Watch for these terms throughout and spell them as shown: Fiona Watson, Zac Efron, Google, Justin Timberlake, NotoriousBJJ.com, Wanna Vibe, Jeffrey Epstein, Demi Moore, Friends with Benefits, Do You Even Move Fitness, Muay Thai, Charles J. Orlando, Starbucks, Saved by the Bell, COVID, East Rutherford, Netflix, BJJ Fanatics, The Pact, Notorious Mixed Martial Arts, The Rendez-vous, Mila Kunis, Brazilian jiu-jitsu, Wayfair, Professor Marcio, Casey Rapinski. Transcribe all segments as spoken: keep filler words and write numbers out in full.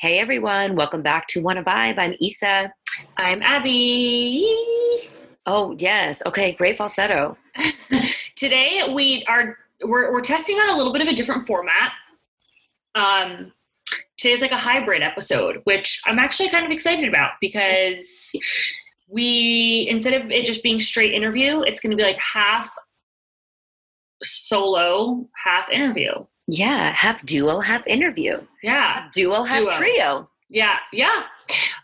Hey everyone, welcome back to Wanna Vibe. I'm Issa. I'm Abby. Oh yes, okay, great falsetto. Today we are we're we're testing out a little bit of a different format. Um, today's like a hybrid episode, which I'm actually kind of excited about because we instead of it just being straight interview, it's going to be like half solo, half interview. Yeah, half duo, half interview. Yeah. Half duo, half duo. Trio. Yeah, yeah.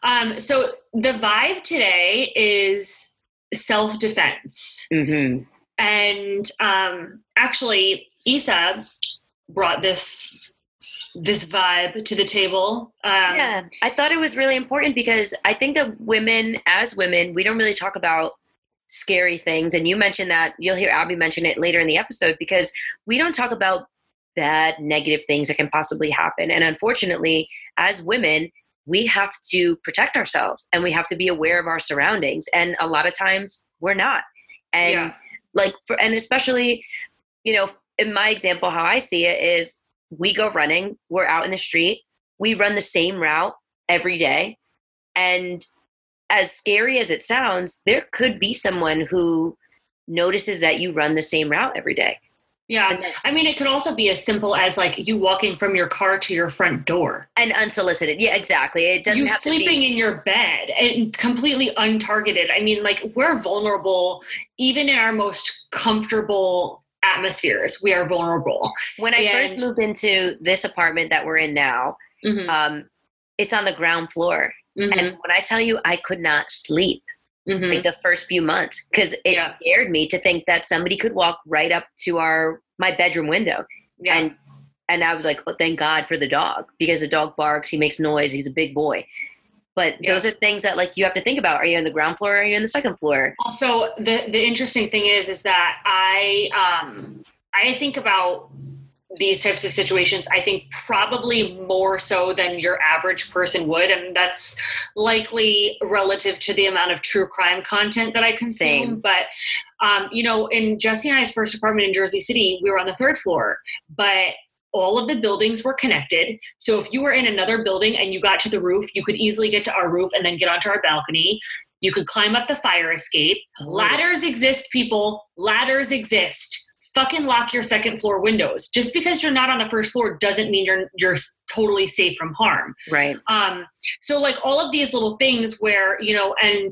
Um, so the vibe today is self-defense. Mm-hmm. And um, actually, Issa brought this this vibe to the table. Um, yeah, I thought it was really important because I think that women, as women, we don't really talk about scary things. And you mentioned that, you'll hear Abby mention it later in the episode, because we don't talk about bad, negative things that can possibly happen. And unfortunately, as women, we have to protect ourselves and we have to be aware of our surroundings. And a lot of times we're not. And yeah. like, for, and especially, you know, in my example, how I see it is we go running, we're out in the street, we run the same route every day. And as scary as it sounds, there could be someone who notices that you run the same route every day. Yeah. I mean, it could also be as simple as like you walking from your car to your front door. And unsolicited. Yeah, exactly. It doesn't you have to be. You sleeping in your bed and completely untargeted. I mean, like we're vulnerable even in our most comfortable atmospheres. We are vulnerable. When I and, first moved into this apartment that we're in now, mm-hmm. um, it's on the ground floor. Mm-hmm. And when I tell you I could not sleep. Mm-hmm. Like the first few months, because it yeah. scared me to think that somebody could walk right up to our my bedroom window, yeah. and and I was like, oh, thank God for the dog, because the dog barks, he makes noise, he's a big boy. But yeah. those are things that like you have to think about: are you on the ground floor, or are you on the second floor? Also, the the interesting thing is, is that I um I think about these types of situations, I think probably more so than your average person would. And that's likely relative to the amount of true crime content that I consume. Same. But, um, you know, in Jesse and I's first apartment in Jersey City, we were on the third floor, but all of the buildings were connected. So if you were in another building and you got to the roof, you could easily get to our roof and then get onto our balcony. You could climb up the fire escape. Oh. Ladders exist, people. Ladders exist. Fucking lock your second floor windows. Just because you're not on the first floor doesn't mean you're you're totally safe from harm. Right. Um, so like all of these little things where, you know, and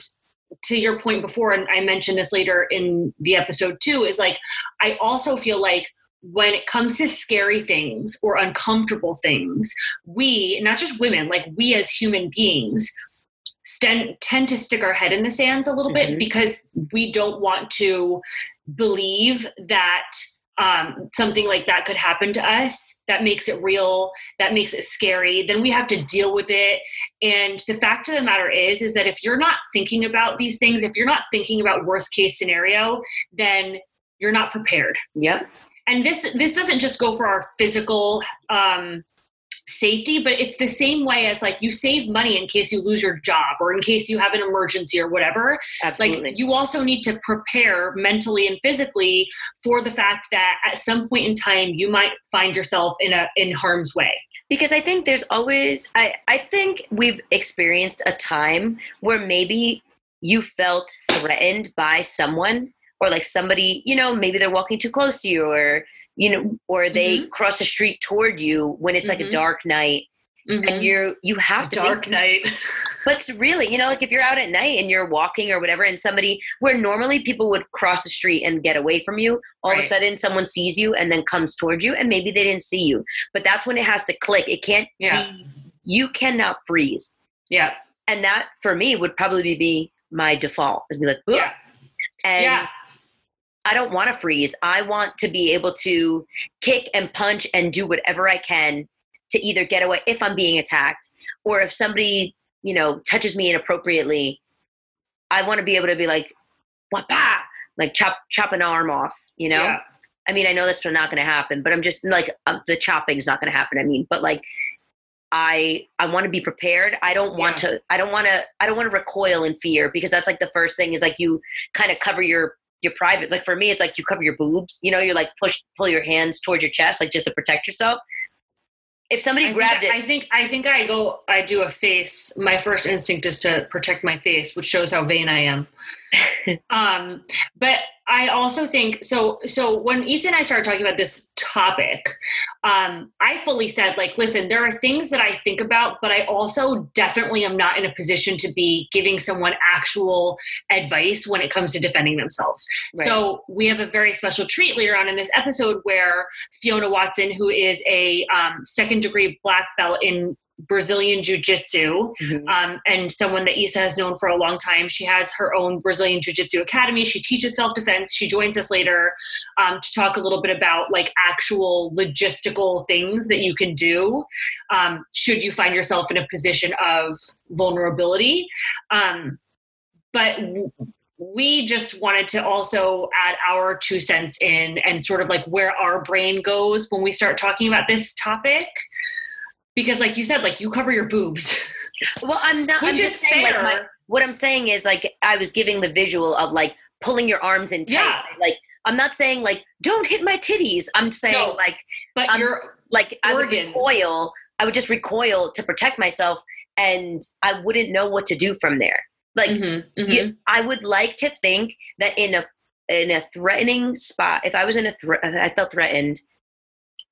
to your point before, and I mentioned this later in the episode too, is like, I also feel like when it comes to scary things or uncomfortable things, we, not just women, like we as human beings stand, tend to stick our head in the sands a little mm-hmm. bit because we don't want to believe that um, something like that could happen to us. That makes it real. That makes it scary. Then we have to deal with it. And the fact of the matter is, is that if you're not thinking about these things, if you're not thinking about worst case scenario, then you're not prepared. Yep. And this, this doesn't just go for our physical um, safety, but it's the same way as like you save money in case you lose your job or in case you have an emergency or whatever. Absolutely. Like you also need to prepare mentally and physically for the fact that at some point in time you might find yourself in a in harm's way. Because I think there's always I, I think we've experienced a time where maybe you felt threatened by someone or like somebody, you know, maybe they're walking too close to you or you know, or they mm-hmm. cross the street toward you when it's mm-hmm. like a dark night mm-hmm. and you're, you have a to dark think, night, but really, you know, like if you're out at night and you're walking or whatever, and somebody where normally people would cross the street and get away from you, all right. of a sudden someone sees you and then comes toward you and maybe they didn't see you, but that's when it has to click. It can't yeah. be, you cannot freeze. Yeah. And that for me would probably be my default. It'd be like, ugh. Yeah. And yeah. I don't want to freeze. I want to be able to kick and punch and do whatever I can to either get away if I'm being attacked or if somebody, you know, touches me inappropriately. I want to be able to be like, wah-pah, like chop, chop an arm off, you know? Yeah. I mean, I know that's not going to happen, but I'm just like, um, the chopping's not going to happen. I mean, but like, I, I want to be prepared. I don't want yeah. to, I don't want to, I don't want to recoil in fear because that's like the first thing is like you kind of cover your your private, like for me, it's like you cover your boobs, you know, you're like push, pull your hands toward your chest, like just to protect yourself. If somebody I grabbed think, it. I think, I think I go, I do a face. My first instinct is to protect my face, which shows how vain I am. um, but I also think, so, so when Issa and I started talking about this topic, um, I fully said, like, listen, there are things that I think about, but I also definitely am not in a position to be giving someone actual advice when it comes to defending themselves. Right. So we have a very special treat later on in this episode where Fiona Watson, who is a um, second degree black belt in Brazilian jiu-jitsu, mm-hmm. um, and someone that Issa has known for a long time. She has her own Brazilian jiu-jitsu academy. She teaches self-defense. She joins us later um, to talk a little bit about like actual logistical things that you can do um, should you find yourself in a position of vulnerability. Um, but w- we just wanted to also add our two cents in and sort of like where our brain goes when we start talking about this topic. Because like you said, like you cover your boobs. Well, I'm not, which I'm is fair. Saying, like, my, what I'm saying is like, I was giving the visual of like pulling your arms in tight. Yeah. Like, I'm not saying like, don't hit my titties. I'm saying no, like, but I'm, your like organs. I would recoil. I would just recoil to protect myself and I wouldn't know what to do from there. Like mm-hmm, mm-hmm. You, I would like to think that in a, in a threatening spot, if I was in a threat, I felt threatened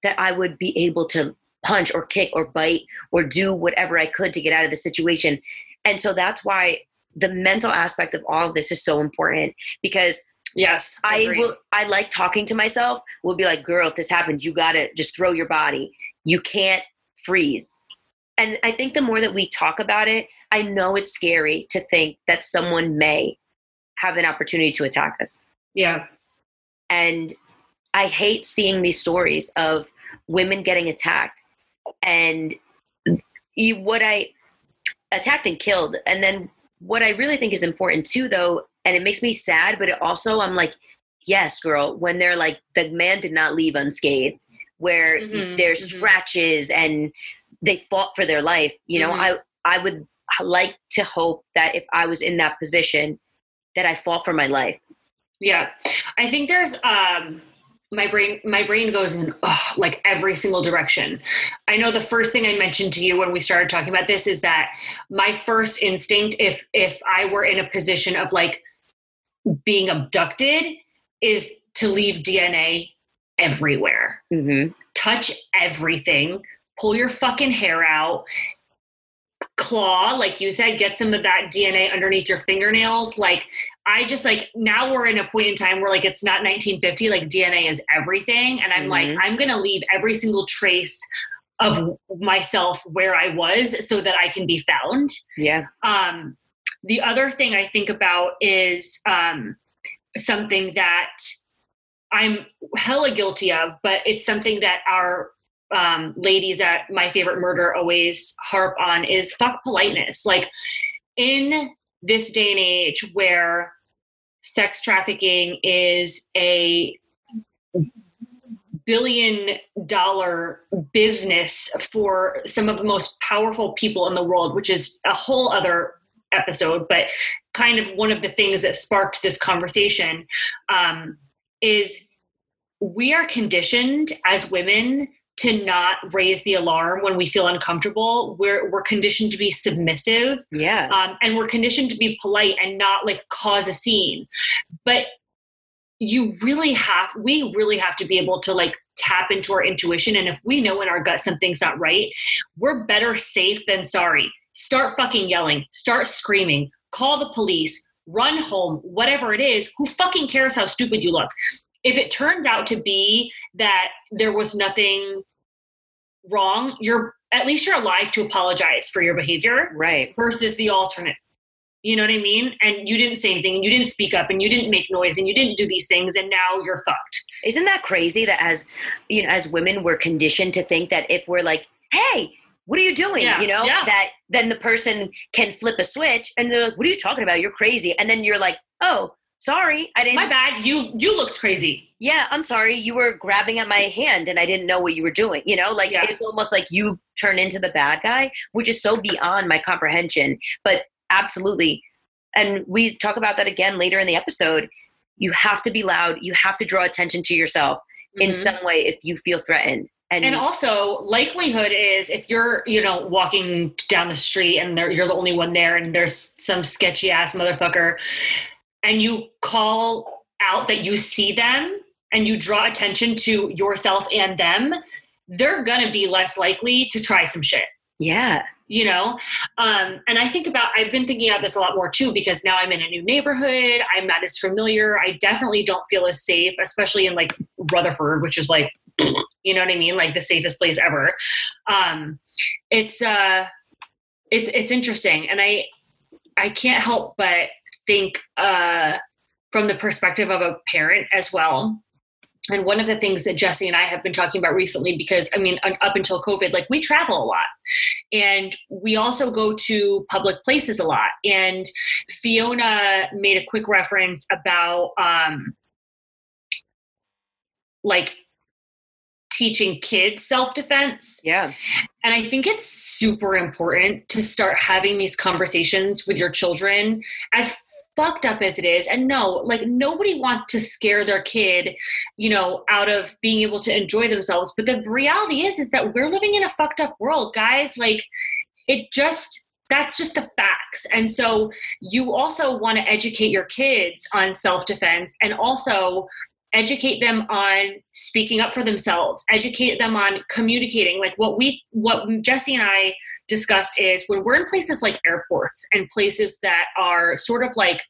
that I would be able to punch or kick or bite or do whatever I could to get out of the situation. And so that's why the mental aspect of all of this is so important, because yes, I agreed. will, I like talking to myself. We'll be like, girl, if this happens, you got to just throw your body. You can't freeze. And I think the more that we talk about it, I know it's scary to think that someone may have an opportunity to attack us. Yeah. And I hate seeing these stories of women getting attacked. And you, what I attacked and killed. And then what I really think is important too, though, and it makes me sad, but it also, I'm like, yes, girl, when they're like, the man did not leave unscathed, where mm-hmm, there's mm-hmm. scratches and they fought for their life. You know, mm-hmm. I, I would like to hope that if I was in that position, that I fought for my life. Yeah. I think there's, um, My brain, my brain goes in ugh, like every single direction. I know the first thing I mentioned to you when we started talking about this is that my first instinct, if, if I were in a position of like being abducted, is to leave D N A everywhere, mm-hmm. touch everything, pull your fucking hair out, claw, like you said, get some of that D N A underneath your fingernails. Like, I just like, now we're in a point in time where like, it's not nineteen fifty, like D N A is everything. And I'm mm-hmm. like, I'm going to leave every single trace of myself where I was so that I can be found. Yeah. Um, the other thing I think about is um, something that I'm hella guilty of, but it's something that our um, ladies at My Favorite Murder always harp on is fuck politeness. Like in this day and age where sex trafficking is a billion dollar business for some of the most powerful people in the world, which is a whole other episode, but kind of one of the things that sparked this conversation, um, is we are conditioned as women to not raise the alarm when we feel uncomfortable. We're, we're conditioned to be submissive. Yeah. Um, and we're conditioned to be polite and not like cause a scene, but you really have, we really have to be able to like tap into our intuition. And if we know in our gut, something's not right, we're better safe than sorry. Start fucking yelling, start screaming, call the police, run home, whatever it is. Who fucking cares how stupid you look? If it turns out to be that there was nothing wrong, you're at least you're alive to apologize for your behavior, right? Versus the alternate, you know what I mean? And you didn't say anything, and you didn't speak up, and you didn't make noise, and you didn't do these things, and now you're fucked. Isn't that crazy that as you know, as women, we're conditioned to think that if we're like, "Hey, what are you doing?" Yeah. You know, yeah. that then the person can flip a switch, and they're like, "What are you talking about? You're crazy!" And then you're like, "Oh, sorry, I didn't." My bad. You you looked crazy. Yeah, I'm sorry. You were grabbing at my hand and I didn't know what you were doing. You know, like yeah. It's almost like you turn into the bad guy, which is so beyond my comprehension. But absolutely. And we talk about that again later in the episode. You have to be loud. You have to draw attention to yourself mm-hmm. in some way if you feel threatened. And, and also likelihood is if you're, you know, walking down the street and there, you're the only one there and there's some sketchy ass motherfucker and you call out that you see them and you draw attention to yourself and them, they're going to be less likely to try some shit. Yeah. You know? Um, and I think about, I've been thinking about this a lot more too, because now I'm in a new neighborhood. I'm not as familiar. I definitely don't feel as safe, especially in like Rutherford, which is like, you know what I mean? Like the safest place ever. Um, it's, uh, it's, it's interesting. And I, I can't help but think, uh, from the perspective of a parent as well. And one of the things that Jesse and I have been talking about recently, because I mean, up until COVID, like we travel a lot and we also go to public places a lot. And Fiona made a quick reference about, um, like, teaching kids self-defense. Yeah. And I think it's super important to start having these conversations with your children, as fucked up as it is. And no, like nobody wants to scare their kid, you know, out of being able to enjoy themselves. But the reality is, is that we're living in a fucked up world, guys. Like it just, that's just the facts. And so you also want to educate your kids on self-defense, and also educate them on speaking up for themselves, educate them on communicating. Like what we, what Jesse and I discussed is when we're in places like airports and places that are sort of like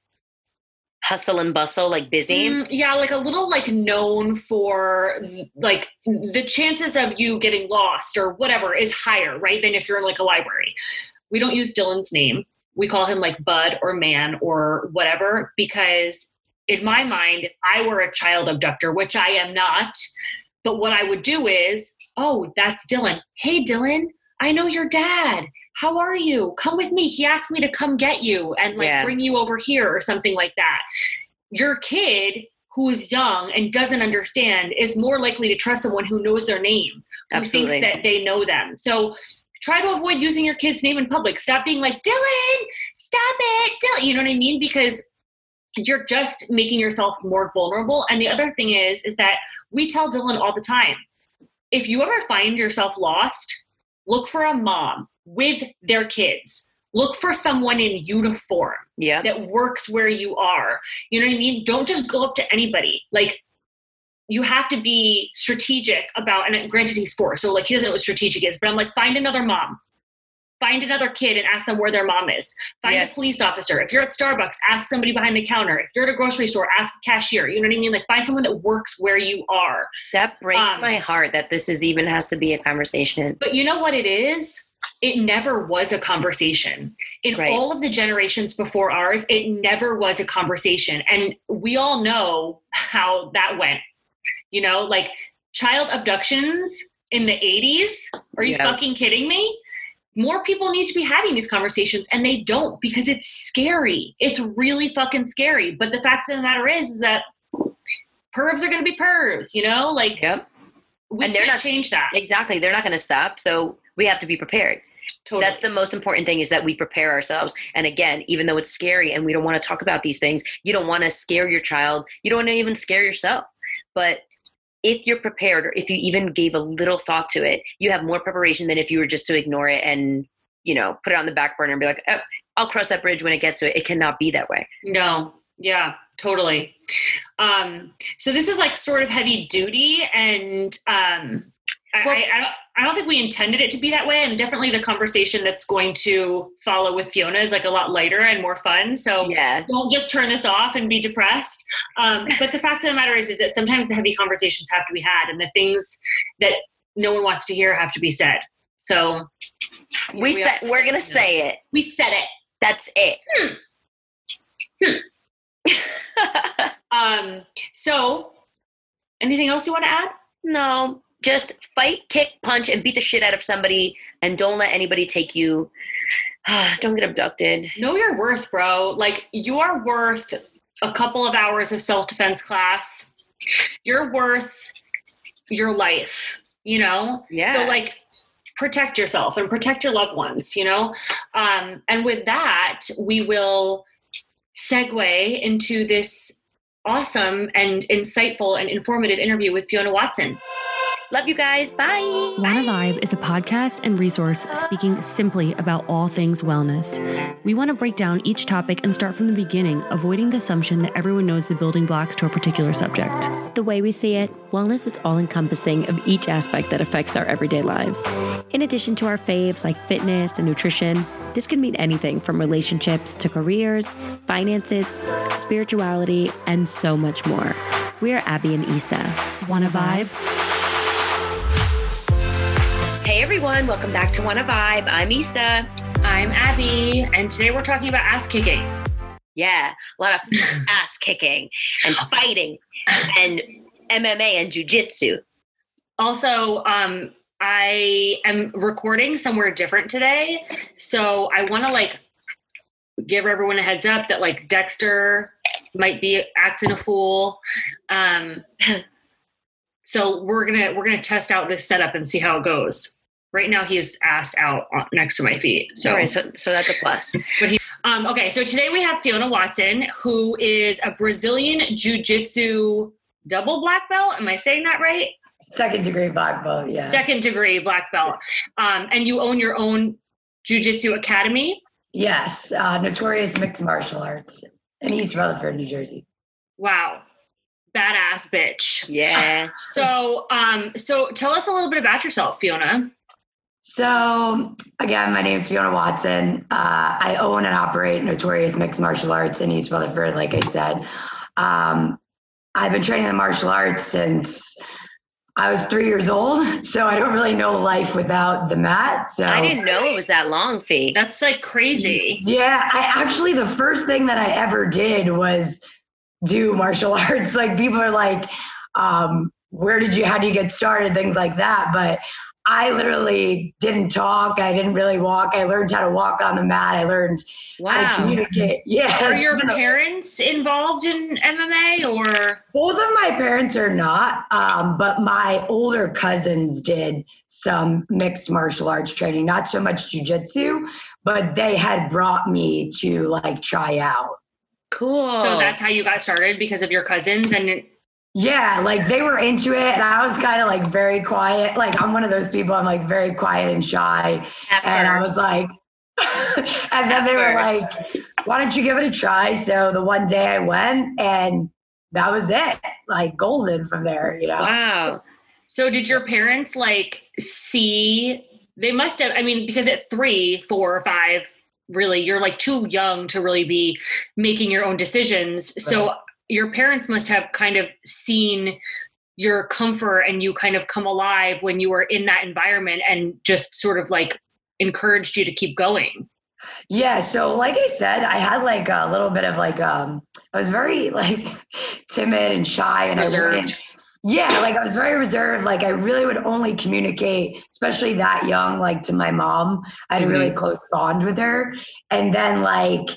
hustle and bustle, like busy. Mm, yeah. Like a little like known for like the chances of you getting lost or whatever is higher, right, than if you're in like a library. We don't use Dylan's name. We call him like Bud or Man or whatever, because in my mind, if I were a child abductor, which I am not, but what I would do is, oh, that's Dylan. Hey, Dylan, I know your dad. How are you? Come with me. He asked me to come get you and like yeah. bring you over here or something like that. Your kid who is young and doesn't understand is more likely to trust someone who knows their name, who Absolutely. Thinks that they know them. So try to avoid using your kid's name in public. Stop being like, Dylan, stop it, Dylan. You know what I mean? Because you're just making yourself more vulnerable. And the other thing is, is that we tell Dylan all the time, if you ever find yourself lost, look for a mom with their kids. Look for someone in uniform yeah. that works where you are. You know what I mean? Don't just go up to anybody. Like you have to be strategic about, and granted he's four, so like he doesn't know what strategic is, but I'm like, find another mom. Find another kid and ask them where their mom is. Find yeah. a police officer. If you're at Starbucks, ask somebody behind the counter. If you're at a grocery store, ask a cashier. You know what I mean? Like find someone that works where you are. That breaks um, my heart that this is even has to be a conversation. But you know what it is? It never was a conversation. In right. all of the generations before ours, it never was a conversation. And we all know how that went. You know, like child abductions in the eighties. Are you yeah. fucking kidding me? More people need to be having these conversations, and they don't, because it's scary. It's really fucking scary. But the fact of the matter is, is that pervs are going to be pervs, you know, like yep. we and can't not, change that. Exactly. They're not going to stop. So we have to be prepared. Totally. That's the most important thing, is that we prepare ourselves. And again, even though it's scary and we don't want to talk about these things, you don't want to scare your child. You don't want to even scare yourself. But if you're prepared, or if you even gave a little thought to it, you have more preparation than if you were just to ignore it and, you know, put it on the back burner and be like, oh, I'll cross that bridge when it gets to it. It cannot be that way. No. Yeah, totally. Um, so this is like sort of heavy duty, and um, I, well, I, I, don't, I don't think we intended it to be that way. And definitely the conversation that's going to follow with Fiona is like a lot lighter and more fun. So yeah. don't just turn this off and be depressed. Um, but the fact of the matter is, is that sometimes the heavy conversations have to be had, and the things that no one wants to hear have to be said. So we, we said, we're going to say it. We said it. That's it. Hmm. Hmm. um, so anything else you want to add? No. Just fight, kick, punch, and beat the shit out of somebody, and don't let anybody take you. Don't get abducted. Know your worth, bro. Like, you are worth a couple of hours of self-defense class. You're worth your life, you know? Yeah. So, like, protect yourself and protect your loved ones, you know? Um, and with that, we will segue into this awesome and insightful and informative interview with Fiona Watson. Love you guys. Bye. Wanna Vibe is a podcast and resource speaking simply about all things wellness. We want to break down each topic and start from the beginning, avoiding the assumption that everyone knows the building blocks to a particular subject. The way we see it, wellness is all-encompassing of each aspect that affects our everyday lives. In addition to our faves like fitness and nutrition, this could mean anything from relationships to careers, finances, spirituality, and so much more. We are Abby and Issa. Wanna Vibe? Hey everyone, welcome back to Wanna Vibe. I'm Issa. I'm Abby. And today we're talking about ass kicking. Yeah, a lot of ass kicking and fighting and M M A and jiu-jitsu. Also, um, I am recording somewhere different today. So I want to like give everyone a heads up that like Dexter might be acting a fool. Um, so we're going to, we're going to test out this setup and see how it goes. Right now he is assed out next to my feet. So, right, so, so that's a plus. But he, um, okay. So today we have Fiona Watson, who is a Brazilian jiu-jitsu double black belt. Am I saying that right? Second degree black belt. Yeah. Second degree black belt. Um, and you own your own jiu-jitsu academy? Yes. Uh, Notorious Mixed Martial Arts in East Rutherford, New Jersey. Wow. Badass bitch. Yeah. So, um, so tell us a little bit about yourself, Fiona. So again, my name is Fiona Watson. Uh, I own and operate Notorious Mixed Martial Arts in East Rutherford. Like I said, um, I've been training in martial arts since I was three years old, so I don't really know life without the mat. So I didn't know it was that long, Fee. That's like crazy. Yeah, I actually, the first thing that I ever did was do martial arts. Like people are like, um, where did you, how do you get started? Things like that. But I literally didn't talk. I didn't really walk. I learned how to walk on the mat. I learned wow. how to communicate. Yeah. Are your so, parents involved in M M A or? Both of my parents are not, um, but my older cousins did some mixed martial arts training, not so much jiu-jitsu, but they had brought me to like try out. Cool. So that's how you got started, because of your cousins and it- Yeah, like they were into it and I was kind of like very quiet. Like I'm one of those people, I'm like very quiet and shy. At and first. I was like, and then At they were first. like, why don't you give it a try? So the one day I went and that was it. Like golden from there, you know? Wow. So did your parents like see, they must have, I mean, because at three, four or five, really, you're like too young to really be making your own decisions. Right. So your parents must have kind of seen your comfort and you kind of come alive when you were in that environment and just sort of like encouraged you to keep going. Yeah. So like I said, I had like a little bit of like, um, I was very like timid and shy and reserved. I yeah. Like I was very reserved. Like I really would only communicate, especially that young, like to my mom. I had mm-hmm. a really close bond with her. And then like,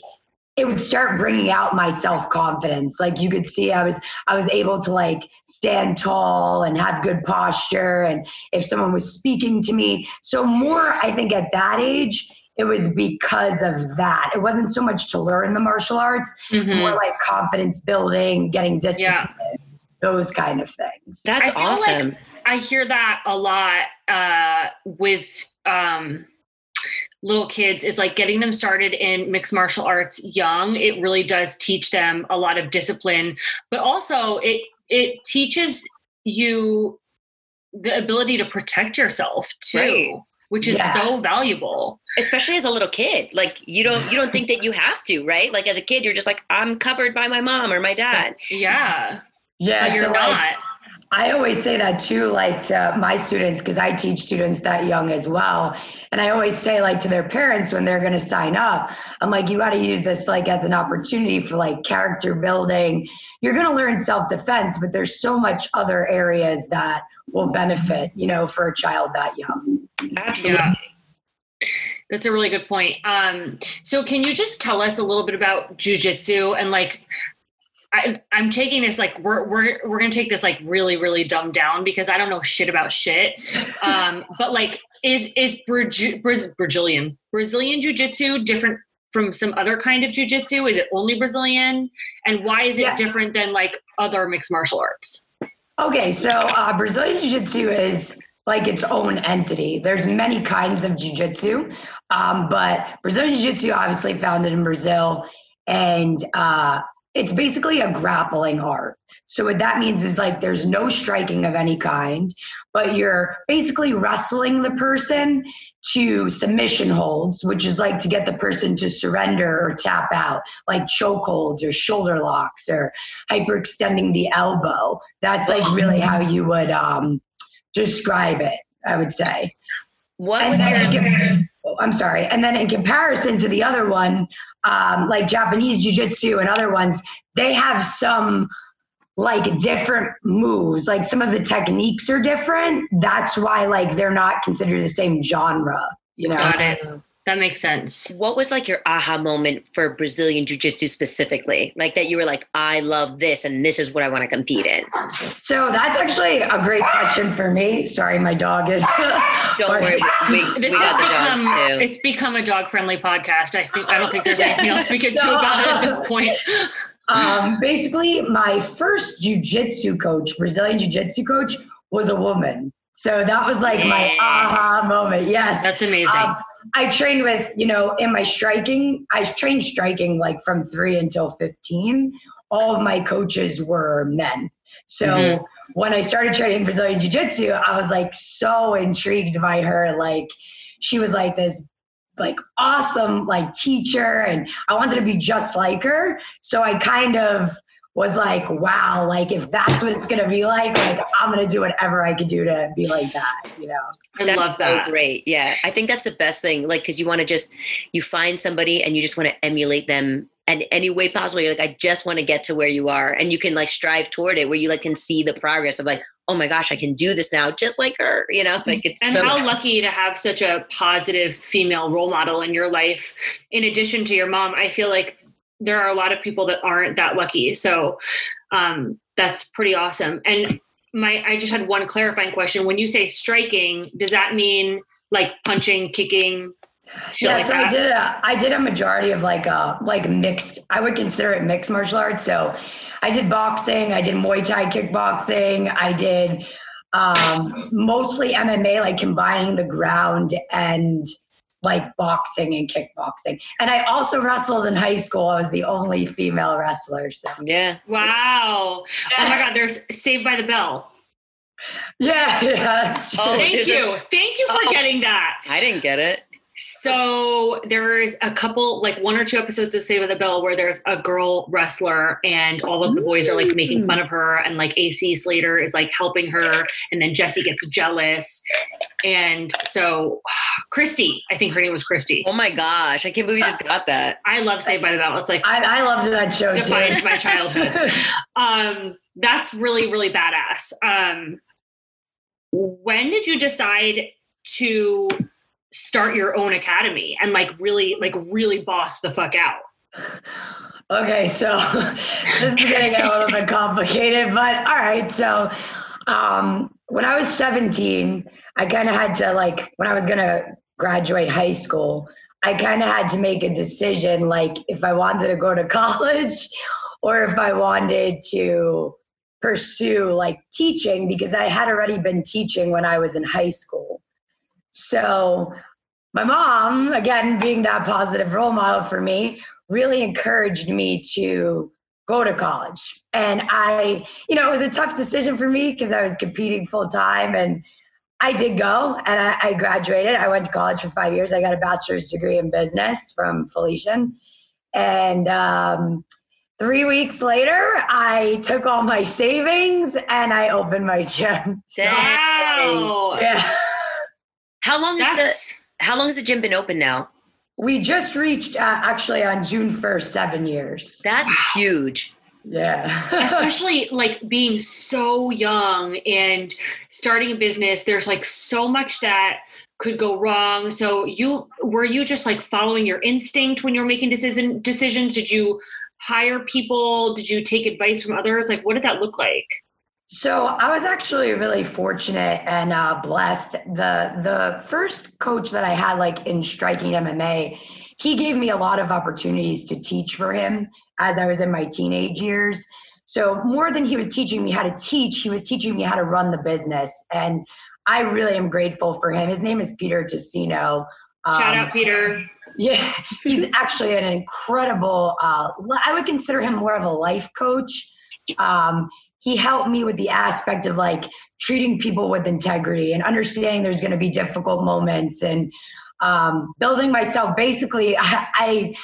it would start bringing out my self-confidence. Like you could see I was, I was able to like stand tall and have good posture. And if someone was speaking to me, so more, I think at that age, it was because of that. It wasn't so much to learn the martial arts, mm-hmm. more like confidence building, getting disciplined, yeah. those kind of things. That's I awesome. Like I hear that a lot uh, with, um, little kids is like getting them started in mixed martial arts young. It really does teach them a lot of discipline, but also it, it teaches you the ability to protect yourself too, right. which is yeah. so valuable. Especially as a little kid. Like you don't, you don't think that you have to, right? Like as a kid, you're just like, I'm covered by my mom or my dad. Yeah. Yeah. But you're so not. Like, I always say that too, like to my students, because I teach students that young as well. And I always say like to their parents when they're going to sign up, I'm like, you got to use this like as an opportunity for like character building. You're going to learn self-defense, but there's so much other areas that will benefit, you know, for a child that young. Absolutely. Yeah. That's a really good point. Um, so can you just tell us a little bit about jiu-jitsu and like, I, I'm taking this like we're we're we're gonna take this like really really dumbed down because I don't know shit about shit. Um, but like, is is Brazil, Brazilian Brazilian jiu-jitsu different from some other kind of jiu-jitsu? Is it only Brazilian? And why is it yeah. different than like other mixed martial arts? Okay, so uh, Brazilian Jiu-Jitsu is like its own entity. There's many kinds of Jiu-Jitsu, um, but Brazilian Jiu-Jitsu obviously founded in Brazil, and uh, it's basically a grappling art. So what that means is like there's no striking of any kind, but you're basically wrestling the person to submission holds, which is like to get the person to surrender or tap out, like choke holds or shoulder locks or hyperextending the elbow. That's like really how you would um, describe it, I would say. What was your in, I'm sorry. And then in comparison to the other one, um, like Japanese jiu-jitsu and other ones, they have some like different moves, like some of the techniques are different. That's why like they're not considered the same genre, you know? Got it. That makes sense. What was like your aha moment for Brazilian Jiu-Jitsu specifically? Like that you were like, I love this and this is what I want to compete in. So that's actually a great question for me. Sorry, my dog is. Don't worry. We, we, this we got has the become, dogs too. It's become a dog-friendly podcast. I think I don't think there's anything else we could do about it at this point. Um, basically, my first jiu-jitsu coach, Brazilian jiu-jitsu coach, was a woman. So that was like yeah. my aha moment. Yes. That's amazing. Um, I trained with, you know, in my striking, I trained striking like from three until fifteen. All of my coaches were men. So mm-hmm. when I started training Brazilian jiu-jitsu, I was like so intrigued by her. Like she was like this like awesome, like teacher. And I wanted to be just like her. So I kind of was like, wow, like if that's what it's going to be like, like I'm going to do whatever I can do to be like that, you know? I that's love that. So great. Yeah. I think that's the best thing. Like, cause you want to just, you find somebody and you just want to emulate them in any way possible. You're like, I just want to get to where you are. And you can like strive toward it where you like can see the progress of like, oh my gosh, I can do this now, just like her, you know, like it's and so how lucky to have such a positive female role model in your life. In addition to your mom, I feel like there are a lot of people that aren't that lucky. So um, that's pretty awesome. And my, I just had one clarifying question. When you say striking, does that mean like punching, kicking? Yeah. Like so that? I did a, I did a majority of like a, like mixed, I would consider it mixed martial arts. So I did boxing, I did Muay Thai kickboxing. I did um, mostly M M A, like combining the ground and like boxing and kickboxing. And I also wrestled in high school. I was the only female wrestler. So yeah. Wow. Oh my God. There's Saved by the Bell. Yeah. yeah. Oh, thank you. A- Thank you for oh, getting that. I didn't get it. So there is a couple, like one or two episodes of Saved by the Bell where there's a girl wrestler and all of the boys are like making fun of her and like A C Slater is like helping her and then Jesse gets jealous. And so Christy, I think her name was Christy. Oh my gosh. I can't believe you just got that. I love Saved by the Bell. It's like, I, I loved that show. Defined my childhood. Um, that's really, really badass. Um, when did you decide to start your own academy and like really, like really boss the fuck out? Okay. So this is going to get a little bit complicated, but all right. So, um, when I was seventeen, I kind of had to like, when I was going to graduate high school, I kind of had to make a decision. Like if I wanted to go to college or if I wanted to pursue like teaching, because I had already been teaching when I was in high school. So my mom, again, being that positive role model for me, really encouraged me to go to college. And I, you know, it was a tough decision for me because I was competing full time, and I did go and I, I graduated. I went to college for five years. I got a bachelor's degree in business from Felician. And um, three weeks later, I took all my savings and I opened my gym. So, wow. Yeah. How long That's, is the How long has the gym been open now? We just reached uh, actually on June first, seven years. That's wow. huge. Yeah. Especially like being so young and starting a business, there's like so much that could go wrong. So you were you just like following your instinct when you were making decision decisions? Did you hire people? Did you take advice from others? Like what did that look like? So I was actually really fortunate and uh, blessed. The the first coach that I had like in striking M M A, he gave me a lot of opportunities to teach for him as I was in my teenage years. So more than he was teaching me how to teach, he was teaching me how to run the business. And I really am grateful for him. His name is Peter Tosino. Um, Shout out, Peter. Yeah, he's actually an incredible, uh, I would consider him more of a life coach. Um, he helped me with the aspect of like treating people with integrity and understanding there's going to be difficult moments and um, building myself. Basically, I, I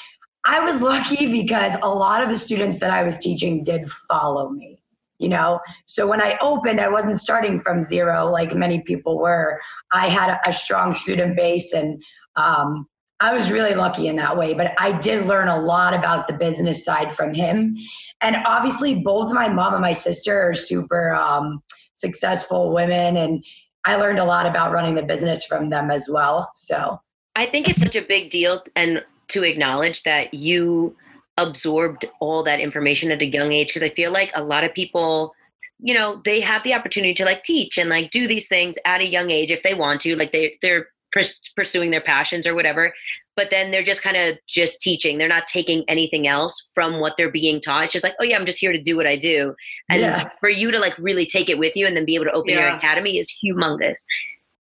I was lucky because a lot of the students that I was teaching did follow me, you know? So when I opened, I wasn't starting from zero like many people were. I had a, a strong student base, and um, I was really lucky in that way, but I did learn a lot about the business side from him. And obviously both my mom and my sister are super um, successful women, and I learned a lot about running the business from them as well. So I think it's such a big deal, and to acknowledge that you absorbed all that information at a young age. Cause I feel like a lot of people, you know, they have the opportunity to like teach and like do these things at a young age if they want to, like they, they're pursuing their passions or whatever, but then they're just kind of just teaching. They're not taking anything else from what they're being taught. It's just like, oh yeah, I'm just here to do what I do. And yeah. for you to like really take it with you and then be able to open yeah. your academy is humongous.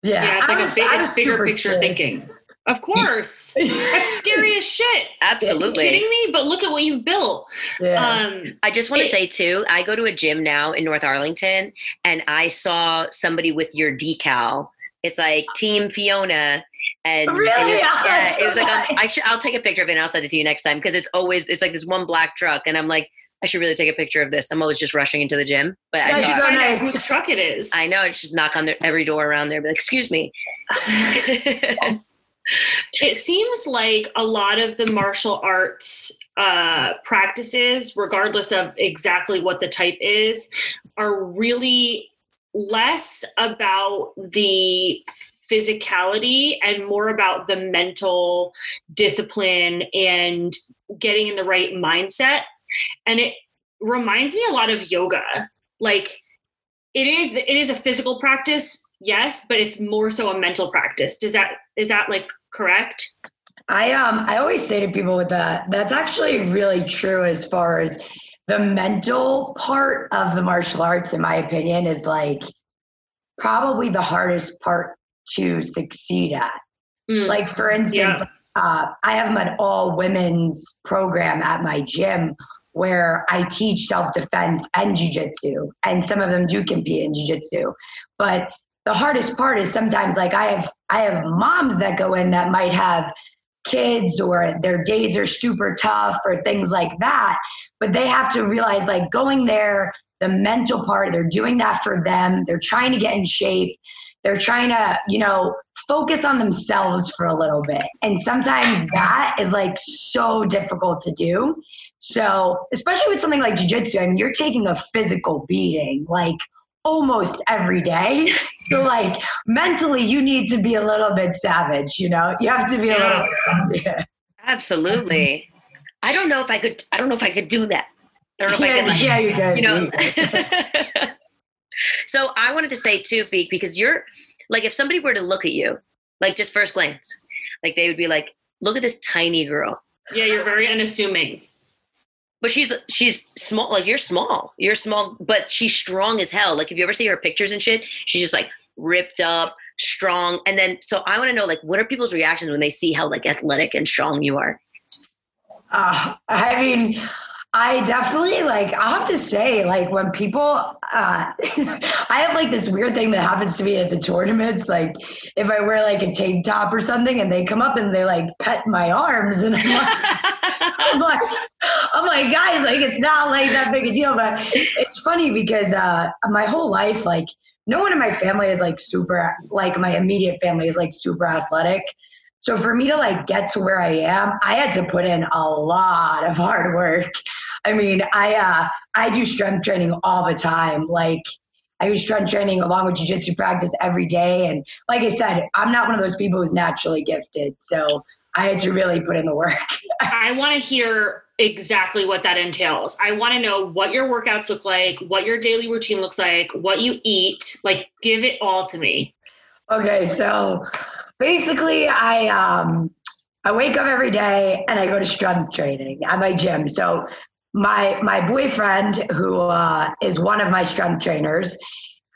Yeah. yeah it's like was, a big, it's bigger picture sick. thinking. Of course. That's scary as shit. Absolutely. Are you kidding me? But look at what you've built. Yeah. Um, I just want to say too, I go to a gym now in North Arlington, and I saw somebody with your decal. It's like Team Fiona. And really? And it, oh, yeah, so it was nice. Like, I should, I'll take a picture of it and I'll send it to you next time. Cause it's always, it's like this one black truck. And I'm like, I should really take a picture of this. I'm always just rushing into the gym, but yeah, I should find out whose truck it is. I know. It's just knock on their, every door around there, but like, excuse me. It seems like a lot of the martial arts uh, practices, regardless of exactly what the type is, are really less about the physicality and more about the mental discipline and getting in the right mindset. And it reminds me a lot of yoga. Like it is, it is a physical practice, yes, but it's more so a mental practice. Does that, is that like correct? I, um, I always say to people with that, that's actually really true as far as the mental part of the martial arts, in my opinion, is like probably the hardest part to succeed at. Mm. Like for instance, yeah. uh, I have an all women's program at my gym where I teach self-defense and jiu-jitsu, and some of them do compete in jiu-jitsu, but the hardest part is sometimes like I have, I have moms that go in that might have kids or their days are super tough or things like that, but they have to realize like going there, the mental part, they're doing that for them. They're trying to get in shape. They're trying to, you know, focus on themselves for a little bit. And sometimes that is like so difficult to do. So especially with something like jiu-jitsu, I mean, you're taking a physical beating, like almost every day. So like mentally you need to be a little bit savage, you know, you have to be a little bit savage. Yeah. Absolutely. I don't know if I could, I don't know if I could do that. I don't know yeah, if I could. Like, yeah, you could. You know? So I wanted to say too, Feek, because you're like, if somebody were to look at you, like just first glance, like they would be like, look at this tiny girl. Yeah. You're very unassuming. But she's, she's small, like you're small, you're small, but she's strong as hell. Like if you ever see her pictures and shit, she's just like ripped up, strong. And then, so I want to know, like, what are people's reactions when they see how like athletic and strong you are? Uh, I mean, I definitely like, I'll have to say like when people, uh, I have like this weird thing that happens to me at the tournaments. Like if I wear like a tank top or something and they come up and they like pet my arms and I'm like, I'm like, I'm like, guys, like, it's not like that big a deal, but it's funny because, uh, my whole life, like no one in my family is like super, like my immediate family is like super athletic. So for me to like get to where I am, I had to put in a lot of hard work. I mean, I, uh, I do strength training all the time. Like I do strength training along with jiu-jitsu practice every day. And like I said, I'm not one of those people who's naturally gifted. So I had to really put in the work. I want to hear exactly what that entails. I want to know what your workouts look like, what your daily routine looks like, what you eat, like give it all to me. Okay. So basically I, um, I wake up every day and I go to strength training at my gym. So my my boyfriend, who uh, is one of my strength trainers,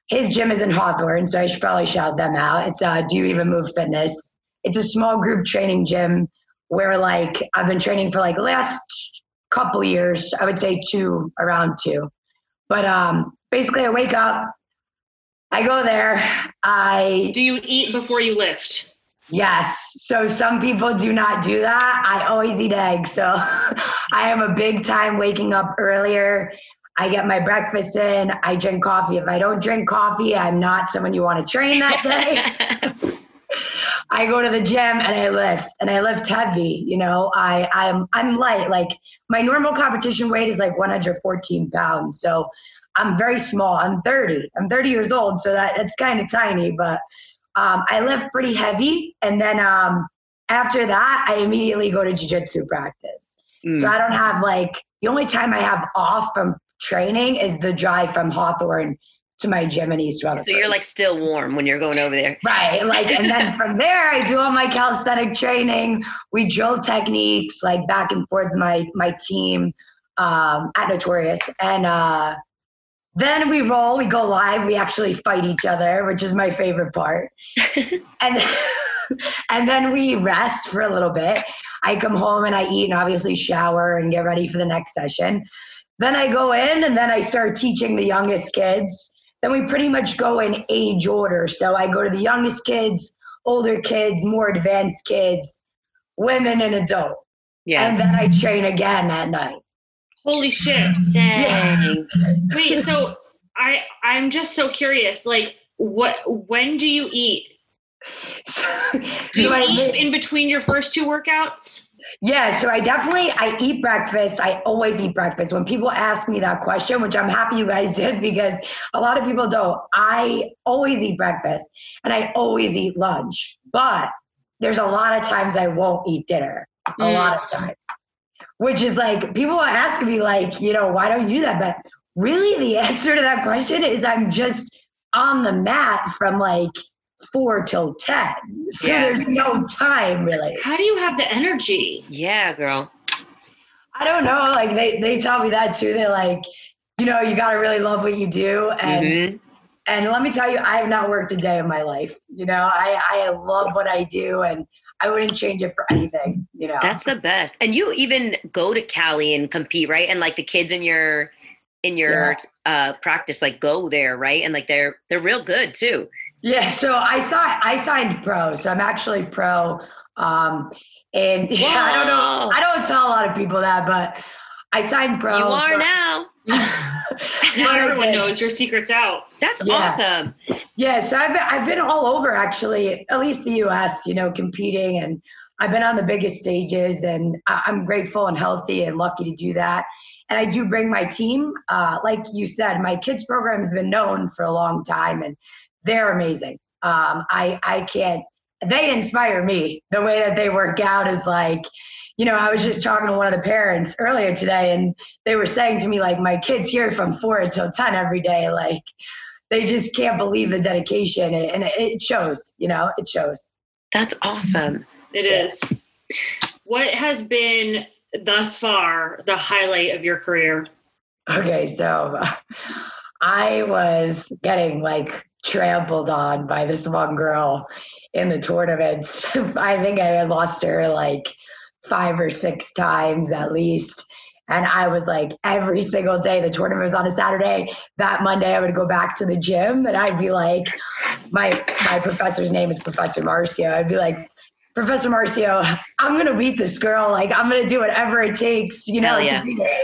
his gym is in Hawthorne, so I should probably shout them out. It's uh, Do You Even Move Fitness. It's a small group training gym where, like, I've been training for, like, last couple years. I would say two, around two. But um, basically, I wake up, I go there. I Do you eat before you lift? Yes. So some people do not do that. I always eat eggs. So I am a big time waking up earlier. I get my breakfast in. I drink coffee. If I don't drink coffee, I'm not someone you want to train that day. I go to the gym and I lift and I lift heavy. You know, I, I'm, I'm light. Like, my normal competition weight is like one hundred fourteen pounds. So I'm very small. I'm thirty. I'm thirty years old. So that it's kind of tiny, but Um, I lift pretty heavy, and then um, after that, I immediately go to jiu-jitsu practice. Mm. So I don't have, like, the only time I have off from training is the drive from Hawthorne to my gym in East Rutherford. So you're, like, still warm when you're going over there. Right. Like, and then from there, I do all my calisthenic training. We drill techniques, like, back and forth with my, my team um, at Notorious. And uh then we roll, we go live, we actually fight each other, which is my favorite part. and, and then we rest for a little bit. I come home and I eat and obviously shower and get ready for the next session. Then I go in and then I start teaching the youngest kids. Then we pretty much go in age order. So I go to the youngest kids, older kids, more advanced kids, women and adult. Yeah. And then I train again at night. Holy shit. Dang. Yeah. Wait, so I, I'm just so curious, like, what, when do you eat? So, do you so eat I, in between your first two workouts? Yeah. So I definitely, I eat breakfast. I always eat breakfast. When people ask me that question, which I'm happy you guys did, because a lot of people don't, I always eat breakfast and I always eat lunch, but there's a lot of times I won't eat dinner. A mm. lot of times. Which is, like, people ask me, like, you know, why don't you do that? But really the answer to that question is I'm just on the mat from, like, four till ten. So yeah. There's no time, really. How do you have the energy? Yeah, girl. I don't know. Like, they, they tell me that too. They're like, you know, you got to really love what you do. And, mm-hmm. and let me tell you, I have not worked a day in my life. You know, I, I love what I do, and I wouldn't change it for anything, you know. That's the best. And you even go to Cali and compete, right? And, like, the kids in your in your yeah. uh, practice, like, go there, right? And, like, they're they're real good too. Yeah. So I saw I signed pro, so I'm actually pro. Um, and yeah, yeah, I don't know. I don't tell a lot of people that, but I signed pro. You are so now. Not everyone knows. Your secret's out. That's yeah. awesome. Yeah, so I've been, I've been all over, actually, at least the U S, you know, competing, and I've been on the biggest stages, and I'm grateful and healthy and lucky to do that. And I do bring my team. Uh, like you said, my kids program has been known for a long time, and they're amazing. Um, I, I can't, they inspire me. The way that they work out is like, you know, I was just talking to one of the parents earlier today, and they were saying to me, like, my kids here from four until ten every day. Like, they just can't believe the dedication, and it shows, you know, it shows. That's awesome. It yeah. is. What has been thus far the highlight of your career? Okay. So uh, I was getting, like, trampled on by this one girl in the tournaments. I think I had lost her, like, five or six times at least. And I was like, every single day, the tournament was on a Saturday. That Monday I would go back to the gym and I'd be like, my, my professor's name is Professor Marcio. I'd be like, Professor Marcio, I'm going to beat this girl. Like, I'm going to do whatever it takes, you know, yeah. to beat her.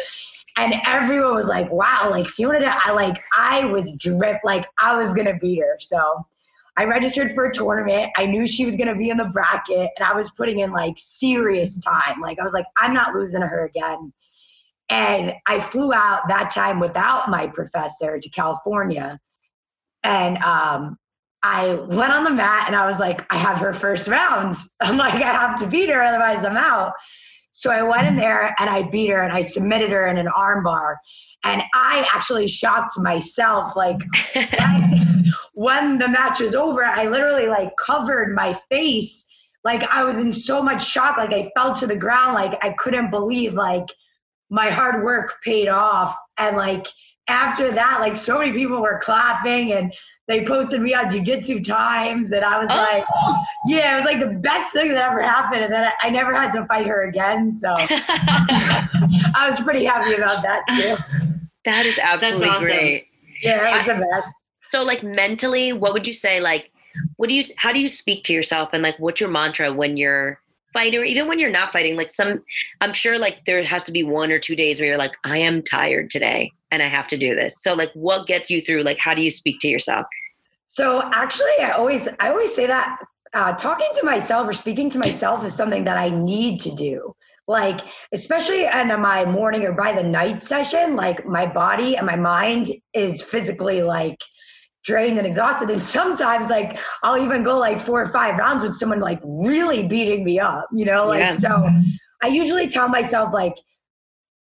And everyone was like, wow, like Fiona, I like, I was drip, like I was going to beat her. So I registered for a tournament. I knew she was going to be in the bracket, and I was putting in, like, serious time. Like, I was like, I'm not losing to her again. And I flew out that time without my professor to California. And um, I went on the mat and I was like, I have her first round. I'm like, I have to beat her, otherwise I'm out. So I went in there and I beat her, and I submitted her in an arm bar. And I actually shocked myself. Like, when, when the match was over, I literally, like, covered my face. Like, I was in so much shock. Like, I fell to the ground. Like, I couldn't believe, like, my hard work paid off. And like, after that, like so many people were clapping and they posted me on Jiu-Jitsu Times. And I was oh. like, yeah, it was like the best thing that ever happened. And then I, I never had to fight her again. So I was pretty happy about that too. That is absolutely That's awesome. Great. Yeah, that was I, the best. So like mentally, what would you say, like, what do you, how do you speak to yourself, and like, what's your mantra when you're fighting, or even when you're not fighting? Like some, I'm sure like there has to be one or two days where you're like, I am tired today and I have to do this. So like, what gets you through? Like, how do you speak to yourself? So actually I always, I always say that uh, talking to myself or speaking to myself is something that I need to do. Like, especially in my morning or by the night session, like my body and my mind is physically like drained and exhausted. And sometimes like I'll even go like four or five rounds with someone like really beating me up, you know, like, yeah. So I usually tell myself like,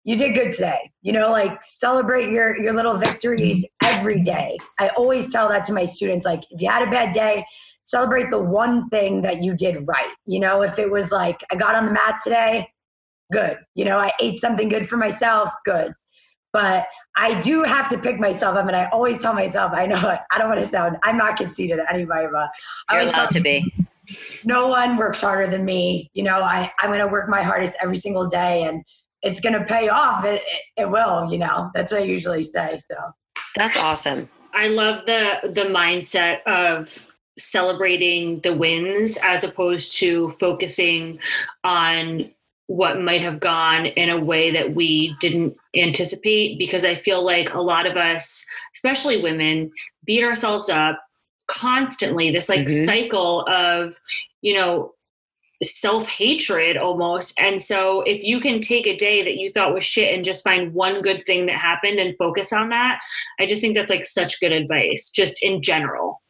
you did good today, you know, like celebrate your, your little victories every day. I always tell that to my students. Like if you had a bad day, celebrate the one thing that you did right. You know, if it was like, I got on the mat today, good. You know, I ate something good for myself, good. But I do have to pick myself up, and I always tell myself, I know, I don't want to sound, I'm not conceited to anybody, but I You're allowed to be. No one works harder than me. You know, I, I'm going to work my hardest every single day, and it's going to pay off. It, it, it will, you know, that's what I usually say. So that's awesome. I love the, the mindset of celebrating the wins as opposed to focusing on what might have gone in a way that we didn't anticipate, because I feel like a lot of us, especially women, beat ourselves up constantly, this like mm-hmm. cycle of, you know, self-hatred almost. And so if you can take a day that you thought was shit and just find one good thing that happened and focus on that, I just think that's like such good advice just in general.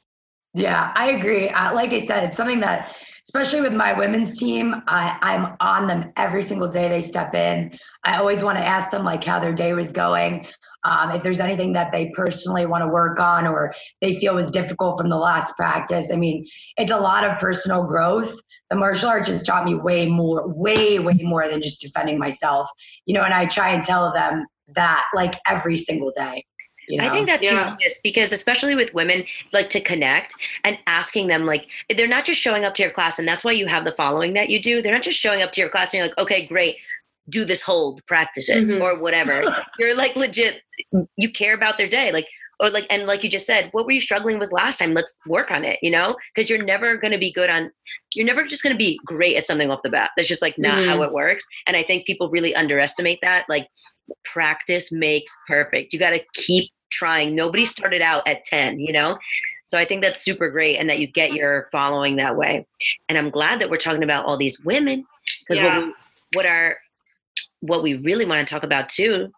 Yeah, I agree. Uh, like I said, it's something that, especially with my women's team, I, I'm on them every single day they step in. I always want to ask them like how their day was going. Um, if there's anything that they personally want to work on or they feel was difficult from the last practice. I mean, it's a lot of personal growth. The martial arts has taught me way more, way, way more than just defending myself, you know, and I try and tell them that like every single day. You know? I think that's yeah. humongous, because especially with women, like to connect and asking them, like, they're not just showing up to your class. And that's why you have the following that you do. They're not just showing up to your class and you're like, okay, great. Do this hold, practice it mm-hmm. or whatever. You're like legit. You care about their day. Like, or like, and like you just said, what were you struggling with last time? Let's work on it, you know, because you're never going to be good on, you're never just going to be great at something off the bat. That's just like not mm-hmm. how it works. And I think people really underestimate that. Like, practice makes perfect. You got to keep trying. Nobody started out at ten, you know? So I think that's super great, and that you get your following that way. And I'm glad that we're talking about all these women, because yeah. what we, what are, what we really want to talk about too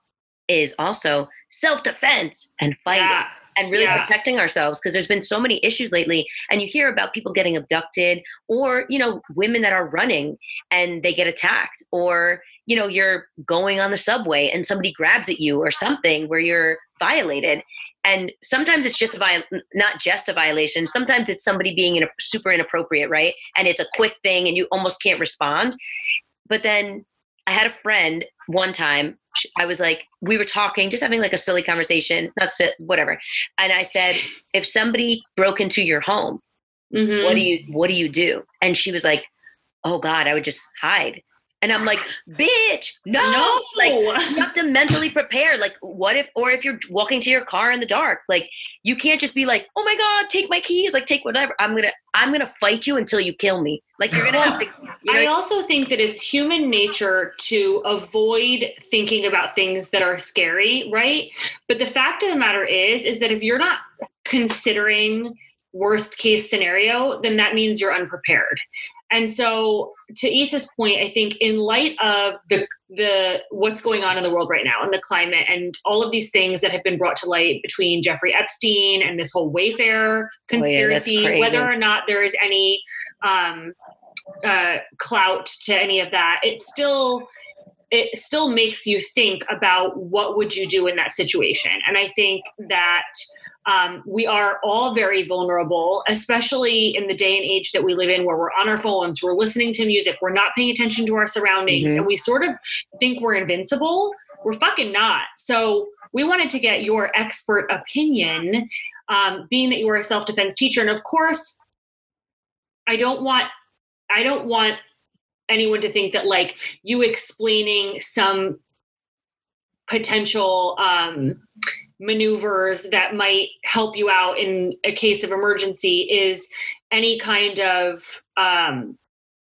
is also self-defense and fighting yeah. and really yeah. protecting ourselves. Because there's been so many issues lately, and you hear about people getting abducted, or, you know, women that are running and they get attacked, or, you know, you're going on the subway and somebody grabs at you or something where you're violated. And sometimes it's just a viol- not just a violation. Sometimes it's somebody being in a, super inappropriate, right? And it's a quick thing and you almost can't respond. But then I had a friend one time, I was like, we were talking, just having like a silly conversation, not si- whatever. And I said, if somebody broke into your home, mm-hmm. what do you, what do you do? And she was like, oh God, I would just hide. And I'm like, bitch, no, no. Like, you have to mentally prepare. Like, what if, or if you're walking to your car in the dark, like you can't just be like, oh my God, take my keys. Like, take whatever. I'm going to, I'm going to fight you until you kill me. Like, you're going to have to. You know, I also think that it's human nature to avoid thinking about things that are scary. Right. But the fact of the matter is, is that if you're not considering worst case scenario, then that means you're unprepared. And so to Issa's point, I think in light of the the what's going on in the world right now and the climate and all of these things that have been brought to light between Jeffrey Epstein and this whole Wayfair conspiracy, oh yeah, that's crazy. Whether or not there is any um, uh, clout to any of that, it still it still makes you think about what would you do in that situation. And I think that Um, we are all very vulnerable, especially in the day and age that we live in, where we're on our phones, we're listening to music, we're not paying attention to our surroundings, mm-hmm. and we sort of think we're invincible We're fucking not. So we wanted to get your expert opinion, um, being that you were a self-defense teacher. And of course, I don't want, I don't want anyone to think that like you explaining some potential um, maneuvers that might help you out in a case of emergency is any kind of um,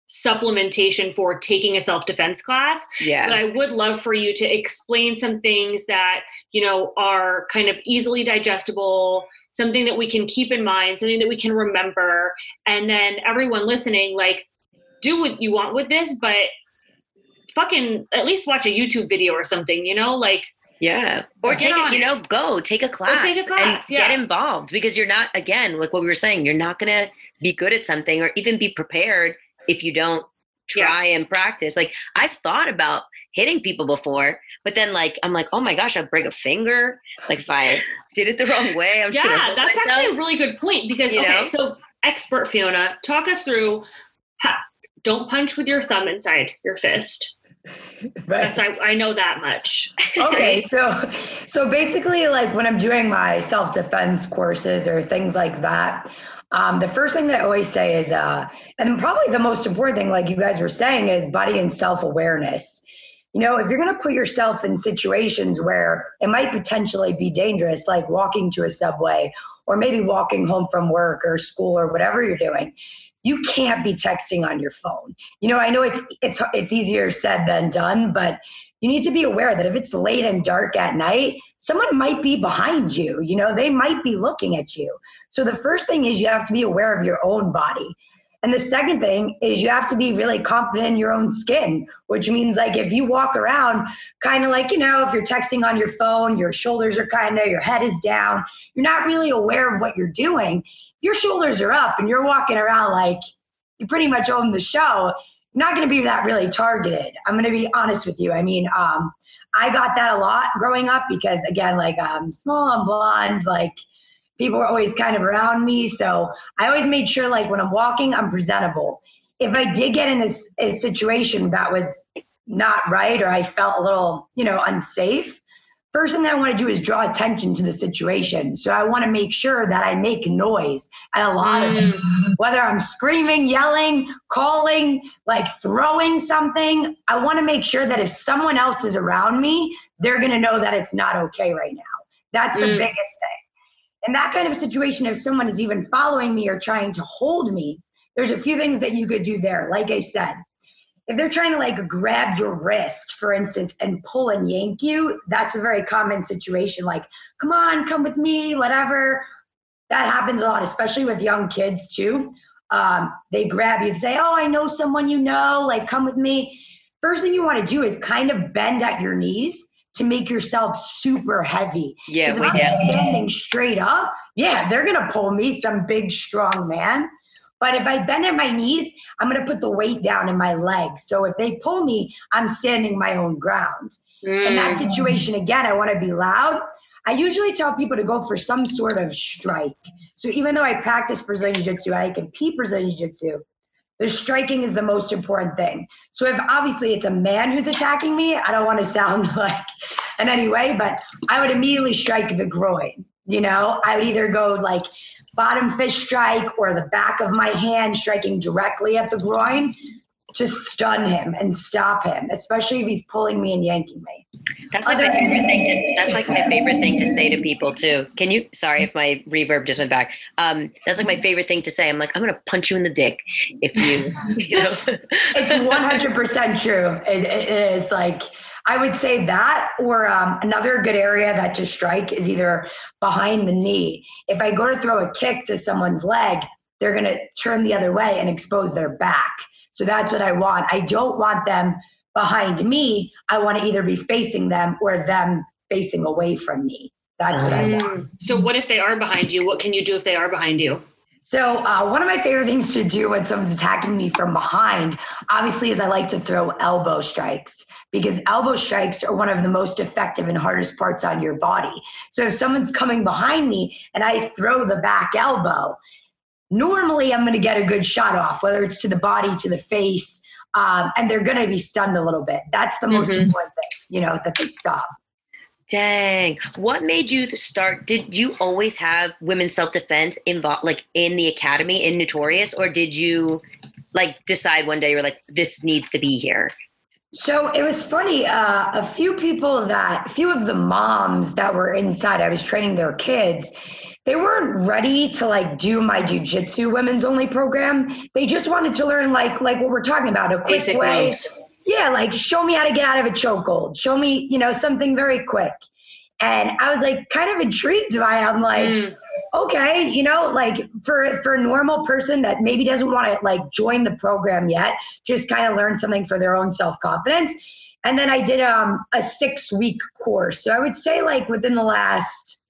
supplementation for taking a self-defense class. Yeah. But I would love for you to explain some things that, you know, are kind of easily digestible, something that we can keep in mind, something that we can remember. And then everyone listening, like, do what you want with this, but fucking at least watch a YouTube video or something, you know, like, yeah. Or take, you know, go take a class, take a class and yeah. get involved, because you're not, again, like what we were saying, you're not going to be good at something or even be prepared if you don't try yeah. and practice. Like I thought about hitting people before, but then like, I'm like, oh my gosh, I'll break a finger. Like if I did it the wrong way, I'm yeah, just gonna that's myself. Actually a really good point because, you okay, know? So expert Fiona, talk us through, ha, don't punch with your thumb inside your fist. Right. That's, I, I know that much. Okay. So, so basically like when I'm doing my self-defense courses or things like that, um, the first thing that I always say is, uh, and probably the most important thing, like you guys were saying, is body and self-awareness. You know, if you're going to put yourself in situations where it might potentially be dangerous, like walking to a subway or maybe walking home from work or school or whatever you're doing, you can't be texting on your phone. You know, I know it's it's it's easier said than done, but you need to be aware that if it's late and dark at night, someone might be behind you. You know, they might be looking at you. So the first thing is you have to be aware of your own body. And the second thing is you have to be really confident in your own skin, which means like if you walk around kind of like, you know, if you're texting on your phone, your shoulders are kind of, your head is down, you're not really aware of what you're doing. Your shoulders are up and you're walking around like you pretty much own the show, you're not going to be that really targeted. I'm going to be honest with you. I mean, um, I got that a lot growing up because, again, like I'm small, I'm blonde, like people were always kind of around me. So I always made sure like when I'm walking, I'm presentable. If I did get in a, a situation that was not right or I felt a little, you know, unsafe, first thing that I want to do is draw attention to the situation. So I want to make sure that I make noise. And a lot mm. of it, whether I'm screaming, yelling, calling, like throwing something, I want to make sure that if someone else is around me, they're going to know that it's not okay right now. That's the mm. biggest thing. In that kind of situation, if someone is even following me or trying to hold me, there's a few things that you could do there. Like I said, if they're trying to like grab your wrist, for instance, and pull and yank you, that's a very common situation. Like, come on, come with me, whatever. That happens a lot, especially with young kids too. Um, they grab you and say, oh, I know someone you know, like come with me. First thing you want to do is kind of bend at your knees to make yourself super heavy. Yeah, we do. Standing straight up, yeah, they're going to pull me, some big, strong man. But if I bend at my knees, I'm going to put the weight down in my legs. So if they pull me, I'm standing my own ground. Mm. In that situation, again, I want to be loud. I usually tell people to go for some sort of strike. So even though I practice Brazilian jiu-jitsu, I can compete Brazilian jiu-jitsu, the striking is the most important thing. So if obviously it's a man who's attacking me, I don't want to sound like in any way, but I would immediately strike the groin. You know, I would either go like bottom fist strike or the back of my hand striking directly at the groin to stun him and stop him, especially if he's pulling me and yanking me. That's like, my favorite thing to, that's like my favorite thing to say to people too. Can you, sorry if my reverb just went back. Um, that's like my favorite thing to say. I'm like, I'm going to punch you in the dick if you, you know. It's one hundred percent true. It, it is like, I would say that, or um, another good area that to strike is either behind the knee. If I go to throw a kick to someone's leg, they're going to turn the other way and expose their back. So that's what I want. I don't want them behind me. I want to either be facing them or them facing away from me. That's what I want. So what if they are behind you? What can you do if they are behind you? So uh, one of my favorite things to do when someone's attacking me from behind, obviously, is I like to throw elbow strikes because elbow strikes are one of the most effective and hardest parts on your body. So if someone's coming behind me and I throw the back elbow, normally I'm going to get a good shot off, whether it's to the body, to the face, Um, and they're going to be stunned a little bit. That's the most mm-hmm. important thing, you know, that they stop. Dang. What made you start? Did you always have women's self-defense involved, like in the academy in Notorious, or did you like decide one day you're like, this needs to be here? So it was funny. Uh, a few people that, a few of the moms that were inside, I was training their kids. They weren't ready to like do my jiu-jitsu women's only program. They just wanted to learn like, like what we're talking about, a quick Basic way. Moves. Yeah. Like show me how to get out of a chokehold. Show me, you know, something very quick. And I was like, kind of intrigued by it. I'm like, mm. okay, you know, like for, for a normal person that maybe doesn't want to like join the program yet, just kind of learn something for their own self-confidence. And then I did um, a six week course. So I would say like within the last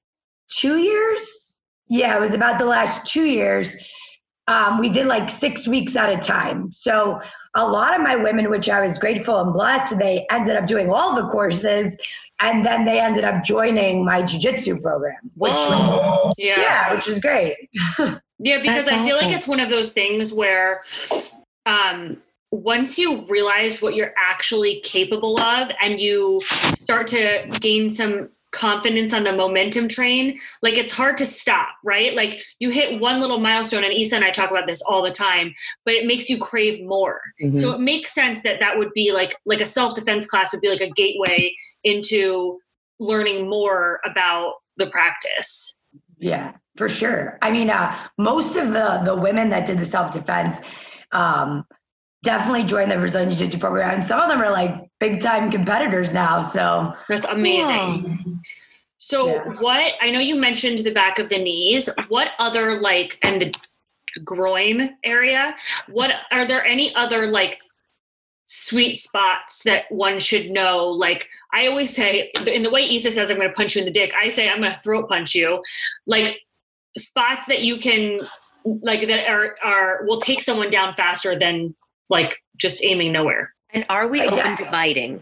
two years. Yeah. It was about the last two years. Um, we did like six weeks at a time. So a lot of my women, which I was grateful and blessed, they ended up doing all the courses and then they ended up joining my jiu-jitsu program, which oh, was, yeah. yeah, which is great. Yeah. Because That's I feel awesome. Like it's one of those things where, um, once you realize what you're actually capable of and you start to gain some confidence on the momentum train, like it's hard to stop, right? Like you hit one little milestone, and Issa and I talk about this all the time, but it makes you crave more. Mm-hmm. So it makes sense that that would be like, like a self-defense class would be like a gateway into learning more about the practice. Yeah, for sure. I mean, uh, most of the, the women that did the self-defense, um, definitely join the Brazilian Jiu-Jitsu program. And some of them are like big time competitors now. So that's amazing. Yeah. So yeah. what, I know you mentioned the back of the knees, what other like, and the groin area, what are there any other like sweet spots that one should know? Like I always say in the way Issa says, I'm going to punch you in the dick. I say, I'm going to throat punch you. Like spots that you can like, that are, are, will take someone down faster than like just aiming nowhere. And are we open to biting?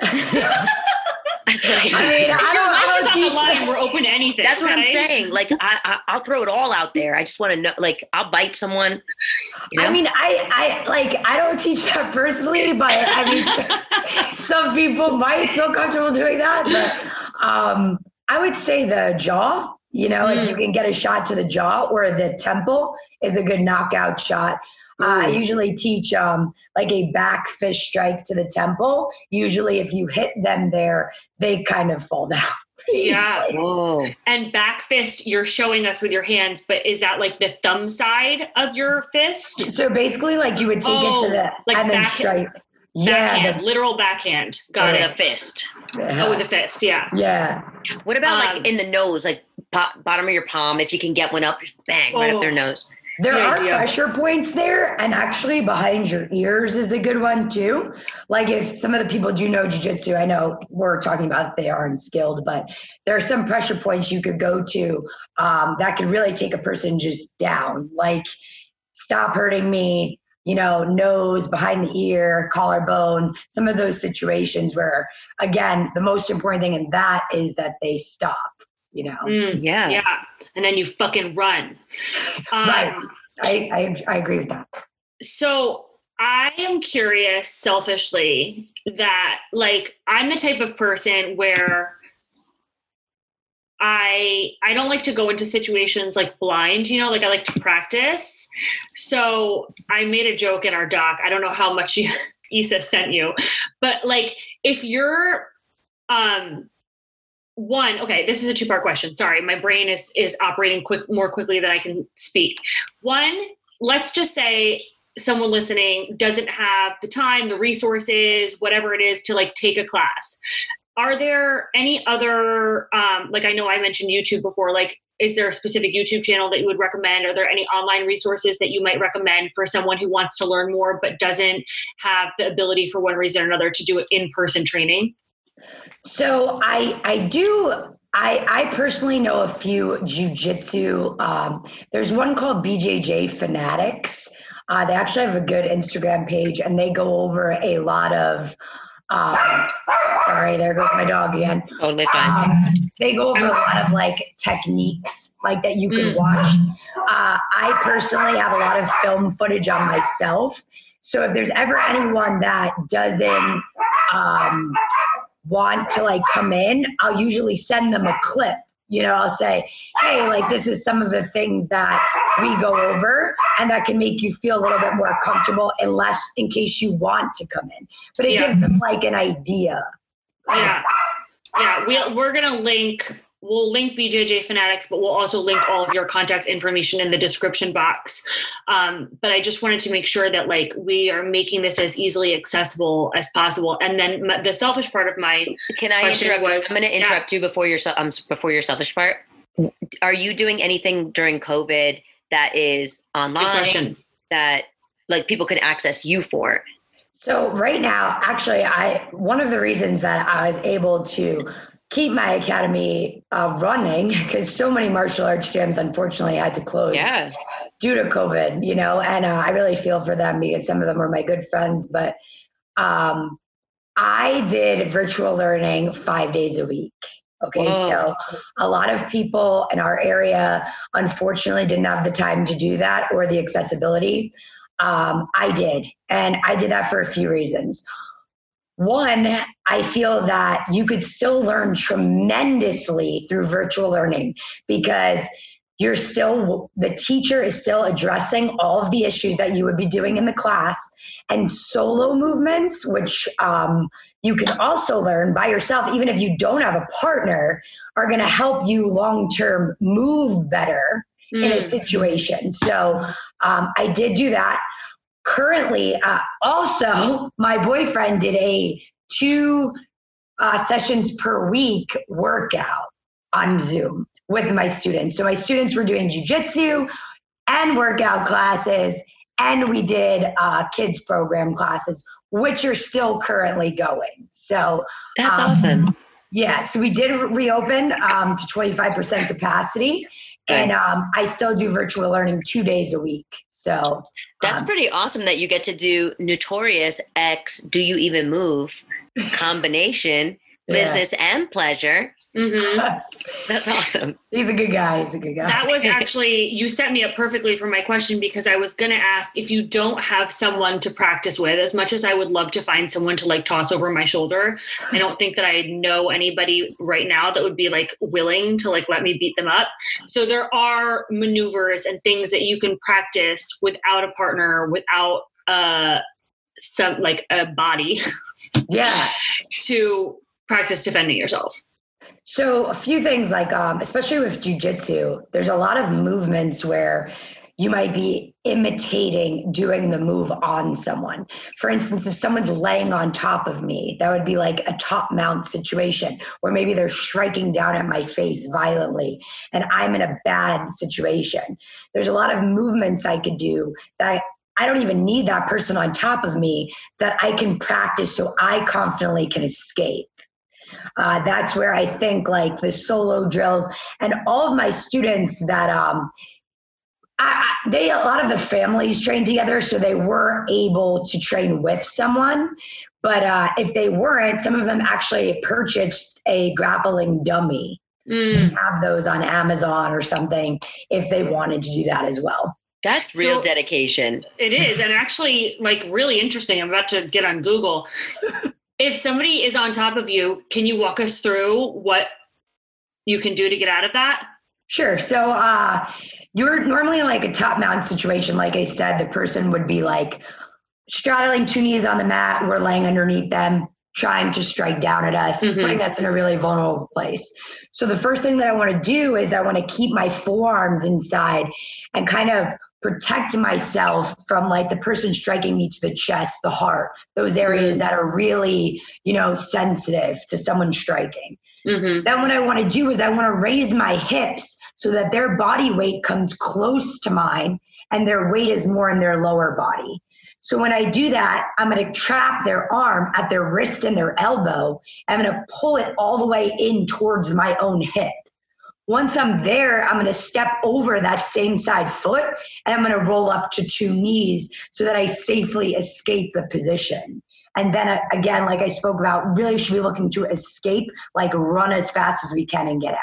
That's what I mean. I mean I don't, if your life is on the line, we're open to anything. That's what I'm saying. Like, I, I, I'll throw it all out there. I just want to know, like, I'll bite someone. You know? I mean, I, I, like, I don't teach that personally, but I mean, some, some people might feel comfortable doing that. But um, I would say the jaw, you know, mm. if you can get a shot to the jaw or the temple is a good knockout shot. Uh, I usually teach um, like a back fist strike to the temple. Usually if you hit them there, they kind of fall down. Yeah. Whoa. And back fist, you're showing us with your hands, but is that like the thumb side of your fist? So basically like you would take oh, it to the like and then strike. Yeah, backhand, the, literal backhand. Got it. With a fist. Yeah. Oh, with a fist. Yeah. Yeah. What about um, like in the nose, like po- bottom of your palm, if you can get one up, bang, oh. right up their nose. There Good are idea. Pressure points there, and actually behind your ears is a good one too. Like if some of the people do know jiu-jitsu, I know we're talking about they aren't skilled, but there are some pressure points you could go to um, that could really take a person just down. Like stop hurting me, you know, nose, behind the ear, collarbone, some of those situations where, again, the most important thing in that is that they stop. You know, mm, yeah, yeah, and then you fucking run. Um, right, I, I I agree with that. So I am curious, selfishly, that like I'm the type of person where I I don't like to go into situations like blind. You know, like I like to practice. So I made a joke in our doc. I don't know how much you, Issa sent you, but like if you're um. One, okay, this is a two-part question. Sorry, my brain is is operating quick more quickly than I can speak. One, let's just say someone listening doesn't have the time, the resources, whatever it is to like take a class. Are there any other, um, like I know I mentioned YouTube before, like is there a specific YouTube channel that you would recommend? Are there any online resources that you might recommend for someone who wants to learn more but doesn't have the ability for one reason or another to do an in-person training? So I, I do, I, I personally know a few jujitsu. Um, there's one called B J J Fanatics. Uh, they actually have a good Instagram page and they go over a lot of, um, sorry, there goes my dog again. Totally fine. Um, they go over a lot of like techniques like that you can mm. watch. Uh, I personally have a lot of film footage on myself. So if there's ever anyone that doesn't um, want to like come in, I'll usually send them a clip. You know, I'll say, hey, like this is some of the things that we go over and that can make you feel a little bit more comfortable unless in case you want to come in. But it yeah. gives them like an idea. Yeah. Yeah. We, we're going to link, we'll link B J J Fanatics, but we'll also link all of your contact information in the description box. Um, but I just wanted to make sure that like we are making this as easily accessible as possible. And then my, the selfish part of my Can I interrupt? Was, I'm going to interrupt yeah. you before your, um, before your selfish part. Are you doing anything during COVID that is online that like people can access you for? So right now, actually, I one of the reasons that I was able to keep my academy uh, running because so many martial arts gyms, unfortunately, had to close yeah. due to COVID, you know, and uh, I really feel for them because some of them are my good friends. But um, I did virtual learning five days a week. Okay, Whoa. So a lot of people in our area, unfortunately, didn't have the time to do that or the accessibility. Um, I did. And I did that for a few reasons. One, I feel that you could still learn tremendously through virtual learning because you're still, the teacher is still addressing all of the issues that you would be doing in the class and solo movements, which um, you can also learn by yourself, even if you don't have a partner, are going to help you long-term move better mm. in a situation. So um, I did do that. Currently, uh, also, my boyfriend did a two uh, sessions per week workout on Zoom with my students. So my students were doing jiu-jitsu and workout classes, and we did uh, kids program classes, which are still currently going. So that's um, awesome. Yes, we did reopen um, to twenty-five percent capacity. And um, I still do virtual learning two days a week. So that's um, pretty awesome that you get to do Notorious X Do You Even Move combination, yeah. business and pleasure. Mm-hmm. That's awesome. He's a good guy. He's a good guy. That was actually, you set me up perfectly for my question because I was going to ask if you don't have someone to practice with, as much as I would love to find someone to like toss over my shoulder, I don't think that I know anybody right now that would be like willing to like let me beat them up. So there are maneuvers and things that you can practice without a partner, without uh, some like a body yeah, to practice defending yourself. So a few things like, um, especially with jujitsu, there's a lot of movements where you might be imitating doing the move on someone. For instance, if someone's laying on top of me, that would be like a top mount situation where maybe they're striking down at my face violently and I'm in a bad situation. There's a lot of movements I could do that I don't even need that person on top of me that I can practice so I confidently can escape. Uh, that's where I think like the solo drills and all of my students that um, I, they, a lot of the families trained together. So they were able to train with someone, but uh, if they weren't, some of them actually purchased a grappling dummy. Mm. Have those on Amazon or something if they wanted to do that as well. That's real so, dedication. It is. And actually like really interesting. I'm about to get on Google. If somebody is on top of you, can you walk us through what you can do to get out of that? Sure. So uh, you're normally in like a top mount situation. Like I said, the person would be like straddling two knees on the mat. We're laying underneath them, trying to strike down at us, mm-hmm. putting us in a really vulnerable place. So the first thing that I want to do is I want to keep my forearms inside and kind of protect myself from like the person striking me to the chest, the heart, those areas mm-hmm. that are really, you know, sensitive to someone striking. Mm-hmm. Then what I want to do is I want to raise my hips so that their body weight comes close to mine and their weight is more in their lower body. So when I do that, I'm going to trap their arm at their wrist and their elbow. I'm going to pull it all the way in towards my own hip. Once I'm there, I'm going to step over that same side foot and I'm going to roll up to two knees so that I safely escape the position. And then again, like I spoke about, really should be looking to escape, like run as fast as we can and get out.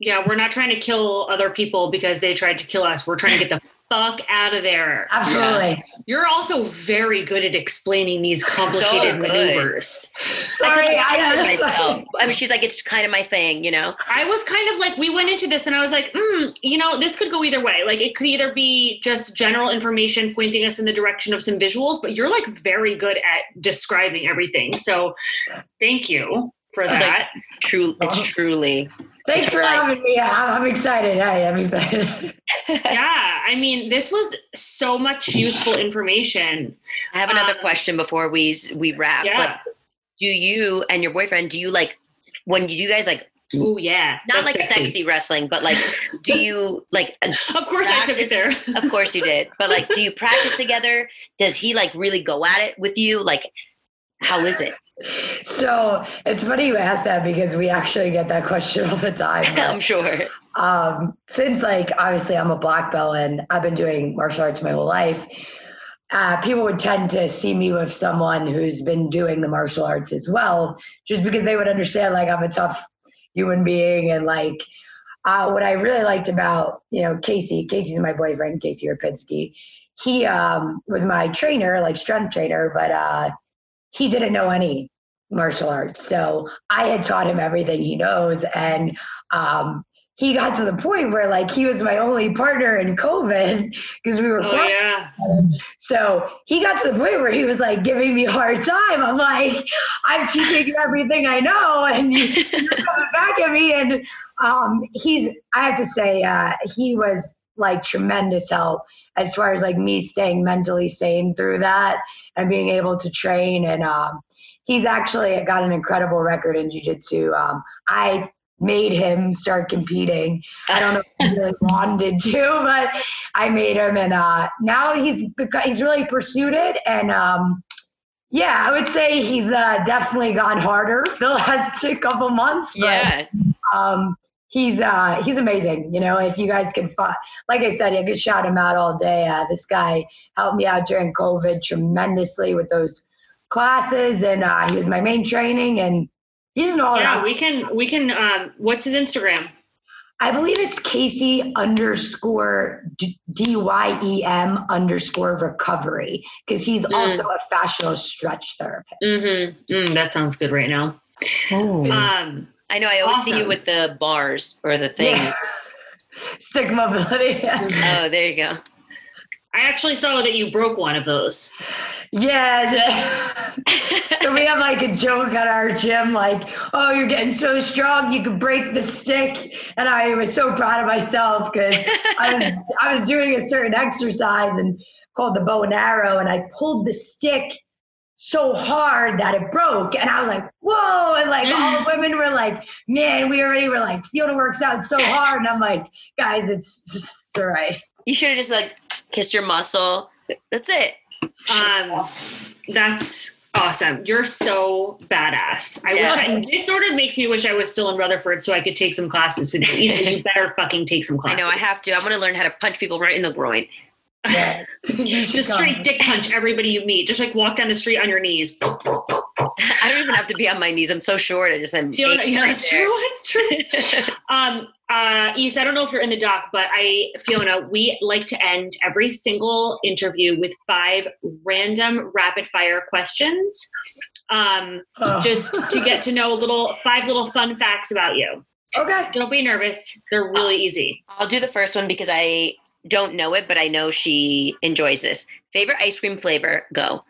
Yeah, we're not trying to kill other people because they tried to kill us. We're trying to get the fuck out of there. Absolutely. Yeah. You're also very good at explaining these complicated so maneuvers. Sorry, I, I, I myself. I mean, she's like, it's kind of my thing, you know? I was kind of like, we went into this and I was like, mm, you know, this could go either way. Like, it could either be just general information pointing us in the direction of some visuals, but you're like very good at describing everything. So thank you for that. Like, true, it's truly... Thanks for having me. I'm excited. I am excited. Yeah. I mean, this was so much useful information. I have another um, question before we, we wrap. Yeah. But do you and your boyfriend, do you like, when you guys like, oh yeah, not like sexy. sexy wrestling, but like, do you like, of course practice? I took it there. Of course you did. But like, do you practice together? Does he like really go at it with you? Like, how is it? So it's funny you ask that because we actually get that question all the time. I'm sure. Um, since like, obviously I'm a black belt and I've been doing martial arts my whole life. Uh, people would tend to see me with someone who's been doing the martial arts as well, just because they would understand like I'm a tough human being. And like, uh, what I really liked about, you know, Casey, Casey's my boyfriend, Casey Rapinski. He um, was my trainer, like strength trainer, but, uh, he didn't know any martial arts. So I had taught him everything he knows. And um, he got to the point where like, he was my only partner in COVID because we were, oh, yeah. So he got to the point where he was like giving me a hard time. I'm like, I'm teaching you everything I know. And you, you're coming back at me. And um, he's, I have to say, uh, he was like tremendous help as far as like me staying mentally sane through that and being able to train. And um, he's actually got an incredible record in jiu-jitsu. Um, I made him start competing. I don't know if he really wanted to, but I made him. And uh, now he's he's really pursued it. And um, yeah, I would say he's uh, definitely gone harder the last couple months. But, yeah. Um, He's uh he's amazing. You know, if you guys can find, like I said, I could shout him out all day. Uh, this guy helped me out during COVID tremendously with those classes, and uh, he was my main training. And he's an all around. Yeah, we can we can. Um, what's his Instagram? I believe it's Casey underscore D Y E M underscore recovery because he's mm. also a fascial stretch therapist. Mm-hmm. Mm, that sounds good right now. Oh. Um. I know I always awesome. see you with the bars or the things. Yeah. Stick mobility. Oh, there you go. I actually saw that you broke one of those. Yeah. So we have like a joke at our gym, like, oh, you're getting so strong, you can break the stick. And I was so proud of myself because I was I was doing a certain exercise and called the bow and arrow, and I pulled the stick so hard that it broke. And I was like, whoa. And like all the women were like, man, we already were like, Fiona works out so hard. And I'm like, guys, it's, it's all right. You should have just like kissed your muscle. That's it. Um, that's awesome. You're so badass. I yeah. wish I, this sort of makes me wish I was still in Rutherford so I could take some classes with you. You better fucking take some classes. I know I have to. I want to learn how to punch people right in the groin. Yeah. Just straight dick punch everybody you meet. Just like walk down the street on your knees. I don't even have to be on my knees. I'm so short. I just am. You know, yeah, that's true. That's true. um, uh, Issa, I don't know if you're in the doc, but I, Fiona, we like to end every single interview with five random rapid fire questions, um, oh. just to get to know a little five little fun facts about you. Okay. Don't be nervous. They're really I'll, easy. I'll do the first one because I. Don't know it, but I know she enjoys this. Favorite ice cream flavor? Go.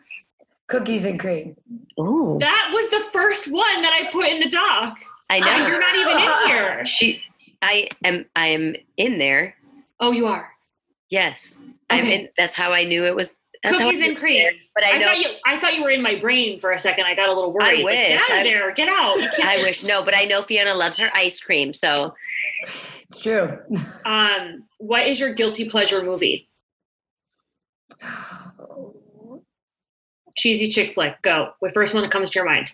Cookies and cream. Ooh. That was the first one that I put in the doc. I know. I, you're not even in here. She, I am. I am in there. Oh, you are. Yes, okay. I'm in. That's how I knew it was. That's cookies and cream. There, but I, I know, thought you. I thought you were in my brain for a second. I got a little worried. I wish. Like, get out of I, there. Get out. You can't. I wish. No, but I know Fiona loves her ice cream, so. It's true. Um, what is your guilty pleasure movie? Cheesy chick flick. Go. The first one that comes to your mind.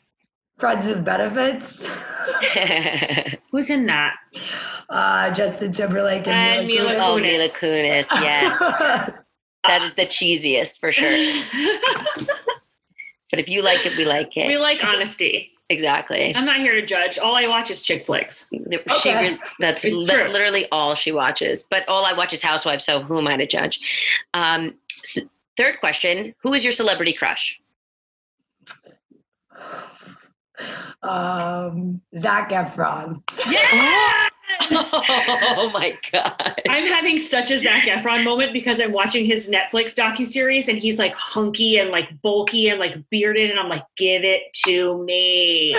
Friends with Benefits. Who's in that? Uh, Justin Timberlake and, and Mila Kunis. Oh, Mila Kunis. Yes. That is the cheesiest for sure. But if you like it, we like it. We like honesty. Exactly. I'm not here to judge. All I watch is chick flicks. Okay. She re- that's, that's literally all she watches. But all I watch is Housewives, so who am I to judge? Um, so third question, who is your celebrity crush? Um, Zac Efron. Yes! Oh my God. I'm having such a Zac Efron moment because I'm watching his Netflix docuseries and he's like hunky and like bulky and like bearded. And I'm like, give it to me.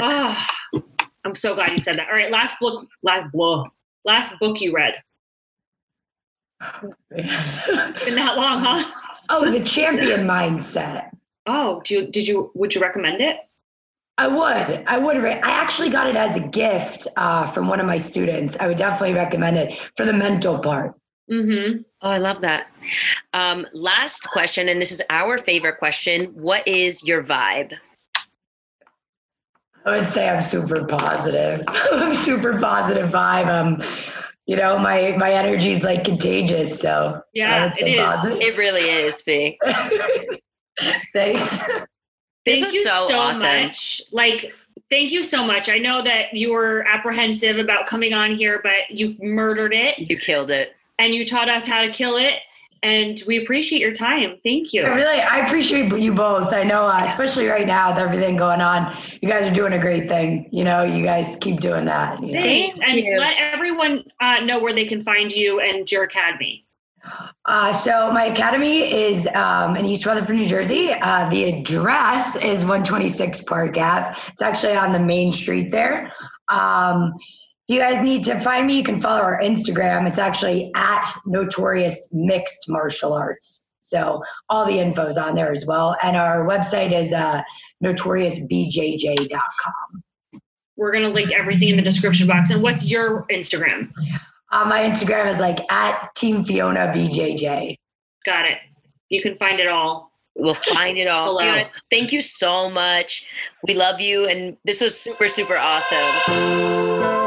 Oh, I'm so glad you said that. All right. Last book, last book, last book you read. Been that long, huh? Oh, The Champion Mindset. Oh, do you, did you, would you recommend it? I would. I would. I actually got it as a gift uh, from one of my students. I would definitely recommend it for the mental part. Mm-hmm. Oh, I love that. Um, last question, and this is our favorite question. What is your vibe? I would say I'm super positive. I'm super positive vibe. Um, you know, my, my energy is like contagious. So yeah, I would say it is. Positive. It really is, B. Thanks. Thank this you so, so awesome. much. Like, thank you so much. I know that you were apprehensive about coming on here, but you murdered it. You killed it. And you taught us how to kill it. And we appreciate your time. Thank you. I really, I appreciate you both. I know, uh, especially right now with everything going on, you guys are doing a great thing. You know, you guys keep doing that. You know? Thanks. Thank and you. Let everyone uh, know where they can find you and your academy. Uh, so my academy is um, in East Rutherford, New Jersey. Uh, the address is one twenty-six Park Avenue. It's actually on the main street there. Um, if you guys need to find me, you can follow our Instagram. It's actually at Notorious Mixed Martial Arts. So all the info's on there as well. And our website is uh, Notorious B J J dot com. We're going to link everything in the description box. And what's your Instagram? Uh, my Instagram is like at Team Fiona B J J. Got it. You can find it all. We'll find it all. Fiona, thank you so much. We love you. And this was super, super awesome.